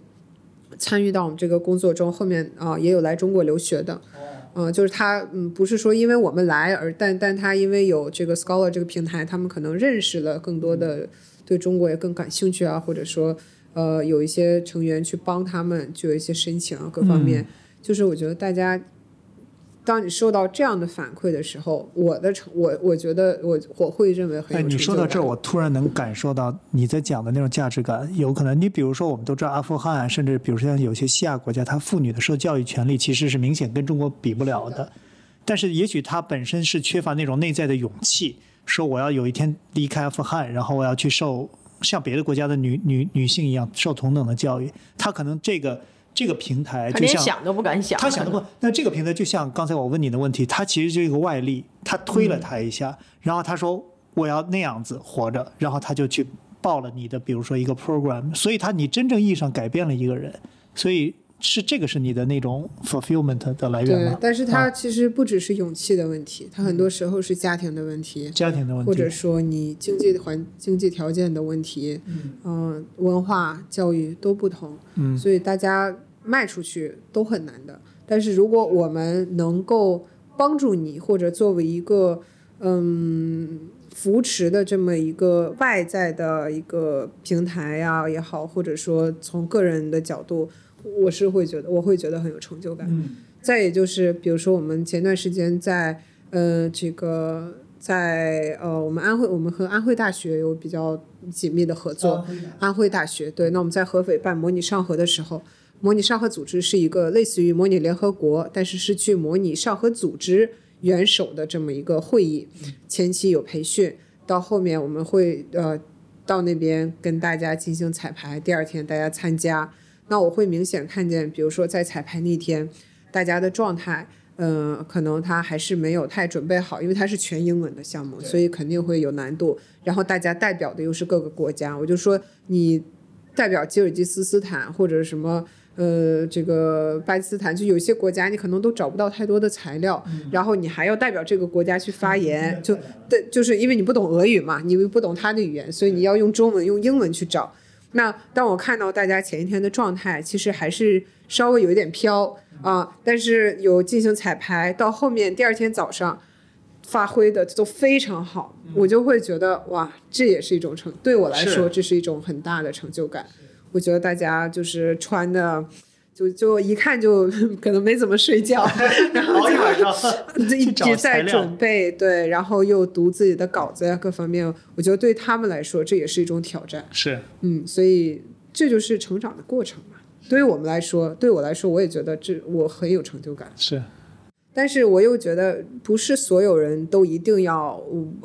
参与到我们这个工作中，后面啊、呃、也有来中国留学的，嗯、呃，就是他嗯不是说因为我们来而但但他因为有这个 Scholar 这个平台，他们可能认识了更多的、嗯，对中国也更感兴趣啊，或者说呃，有一些成员去帮他们就有一些申请啊各方面、嗯、就是我觉得大家当你收到这样的反馈的时候，我的我我觉得我我会认为很有成就感。哎，你说到这我突然能感受到你在讲的那种价值感。有可能你比如说我们都知道阿富汗，甚至比如说像有些西亚国家，它妇女的受教育权利其实是明显跟中国比不了 的, 的，但是也许它本身是缺乏那种内在的勇气，说我要有一天离开阿富汗，然后我要去受像别的国家的女女女性一样受同等的教育。他可能这个这个平台就像他连想都不敢想，他想都不敢。那这个平台就像刚才我问你的问题，他其实就是一个外力，他推了他一下、嗯，然后他说我要那样子活着，然后他就去报了你的，比如说一个 program， 所以他你真正意义上改变了一个人，所以。是这个是你的那种 fulfillment 的来源吗？对，但是它其实不只是勇气的问题、啊、它很多时候是家庭的问题，家庭的问题，或者说你经济环经济条件的问题，嗯、呃，文化教育都不同，嗯，所以大家卖出去都很难的。但是如果我们能够帮助你，或者作为一个嗯扶持的这么一个外在的一个平台啊也好，或者说从个人的角度，我是会觉得我会觉得很有成就感、嗯、再也就是比如说我们前段时间在呃这个在呃我们安徽我们和安徽大学有比较紧密的合作、哦、安徽大学对，那我们在合肥办模拟上合的时候，模拟上合组织是一个类似于模拟联合国，但是是去模拟上合组织元首的这么一个会议，前期有培训，到后面我们会呃到那边跟大家进行彩排，第二天大家参加。那我会明显看见，比如说在彩排那天大家的状态嗯、呃，可能他还是没有太准备好，因为他是全英文的项目，所以肯定会有难度，然后大家代表的又是各个国家。我就说你代表吉尔吉斯斯坦或者什么呃，这个巴基斯坦，就有些国家你可能都找不到太多的材料、嗯、然后你还要代表这个国家去发言、嗯、就对，就是因为你不懂俄语嘛，你不懂他的语言，所以你要用中文用英文去找。那当我看到大家前一天的状态，其实还是稍微有一点飘啊，但是有进行彩排，到后面第二天早上发挥的都非常好，我就会觉得哇，这也是一种成，对我来说这是一种很大的成就感。我觉得大家就是穿的就就一看就可能没怎么睡觉，然后就一直在准备，对，然后又读自己的稿子呀，各方面，我觉得对他们来说这也是一种挑战。是，嗯，所以这就是成长的过程嘛。对于我们来说，对我来说，我也觉得这我很有成就感。是，但是我又觉得不是所有人都一定要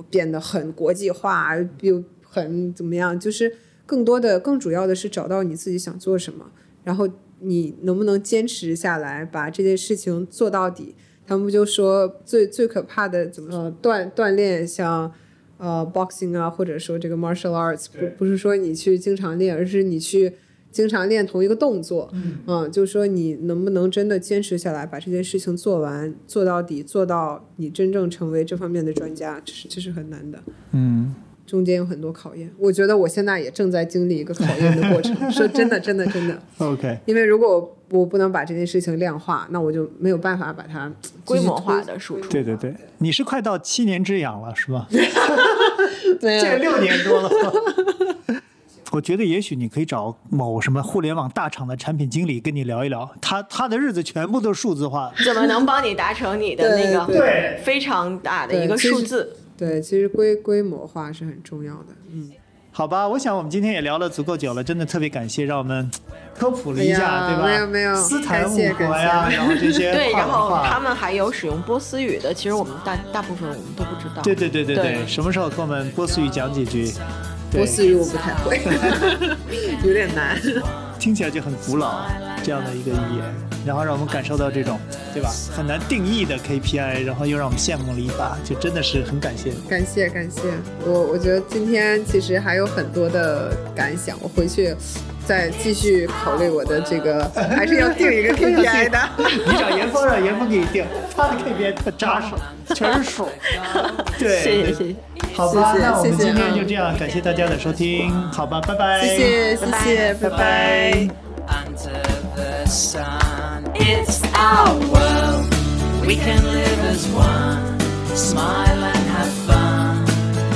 变得很国际化，又很怎么样，就是更多的、更主要的是找到你自己想做什么，然后。你能不能坚持下来把这件事情做到底？他们不就说最最可怕的怎么说锻锻炼像呃 boxing 啊，或者说这个 martial arts， 不不是说你去经常练，而是你去经常练同一个动作，嗯、呃，就是说你能不能真的坚持下来把这件事情做完、做到底、做到你真正成为这方面的专家，这是这是很难的，嗯。中间有很多考验，我觉得我现在也正在经历一个考验的过程。说真的，真的，真的。OK， 因为如果我不能把这件事情量化，那我就没有办法把它规模化的输出。对对对，你是快到七年之痒了，是吧？这六年多了。我觉得也许你可以找某什么互联网大厂的产品经理跟你聊一聊，他他的日子全部都数字化，怎么能帮你达成你的那个对非常大的一个数字？对，其实规规模化是很重要的，嗯，好吧，我想我们今天也聊了足够久了，真的特别感谢让我们科普了一下、哎、对吧，没有没有斯坦伍德呀，然后这些对，然后他们还有使用波斯语的，其实我们大大部分我们都不知道，对对对对 对, 对，什么时候给我们波斯语讲几句，波斯语我不太会有点难，听起来就很古老这样的一个语言，然后让我们感受到这种对吧很难定义的 K P I， 然后又让我们羡慕了一把，就真的是很感谢感谢感谢。我我觉得今天其实还有很多的感想，我回去再继续考虑我的这个还是要定一个 K P I 的你找严峰让严峰给你定他的 K P I 特扎手全是手对谢谢谢谢，好吧，谢谢，那我们今天就这样，谢谢感谢大家的收听，好吧，拜拜，谢谢谢谢，拜拜。拜拜拜拜。Under the sun, it's our world. We can live as one, smile and have fun.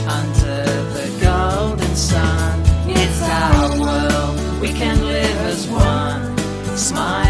Under the golden sun, it's our world. We can live as one, smile.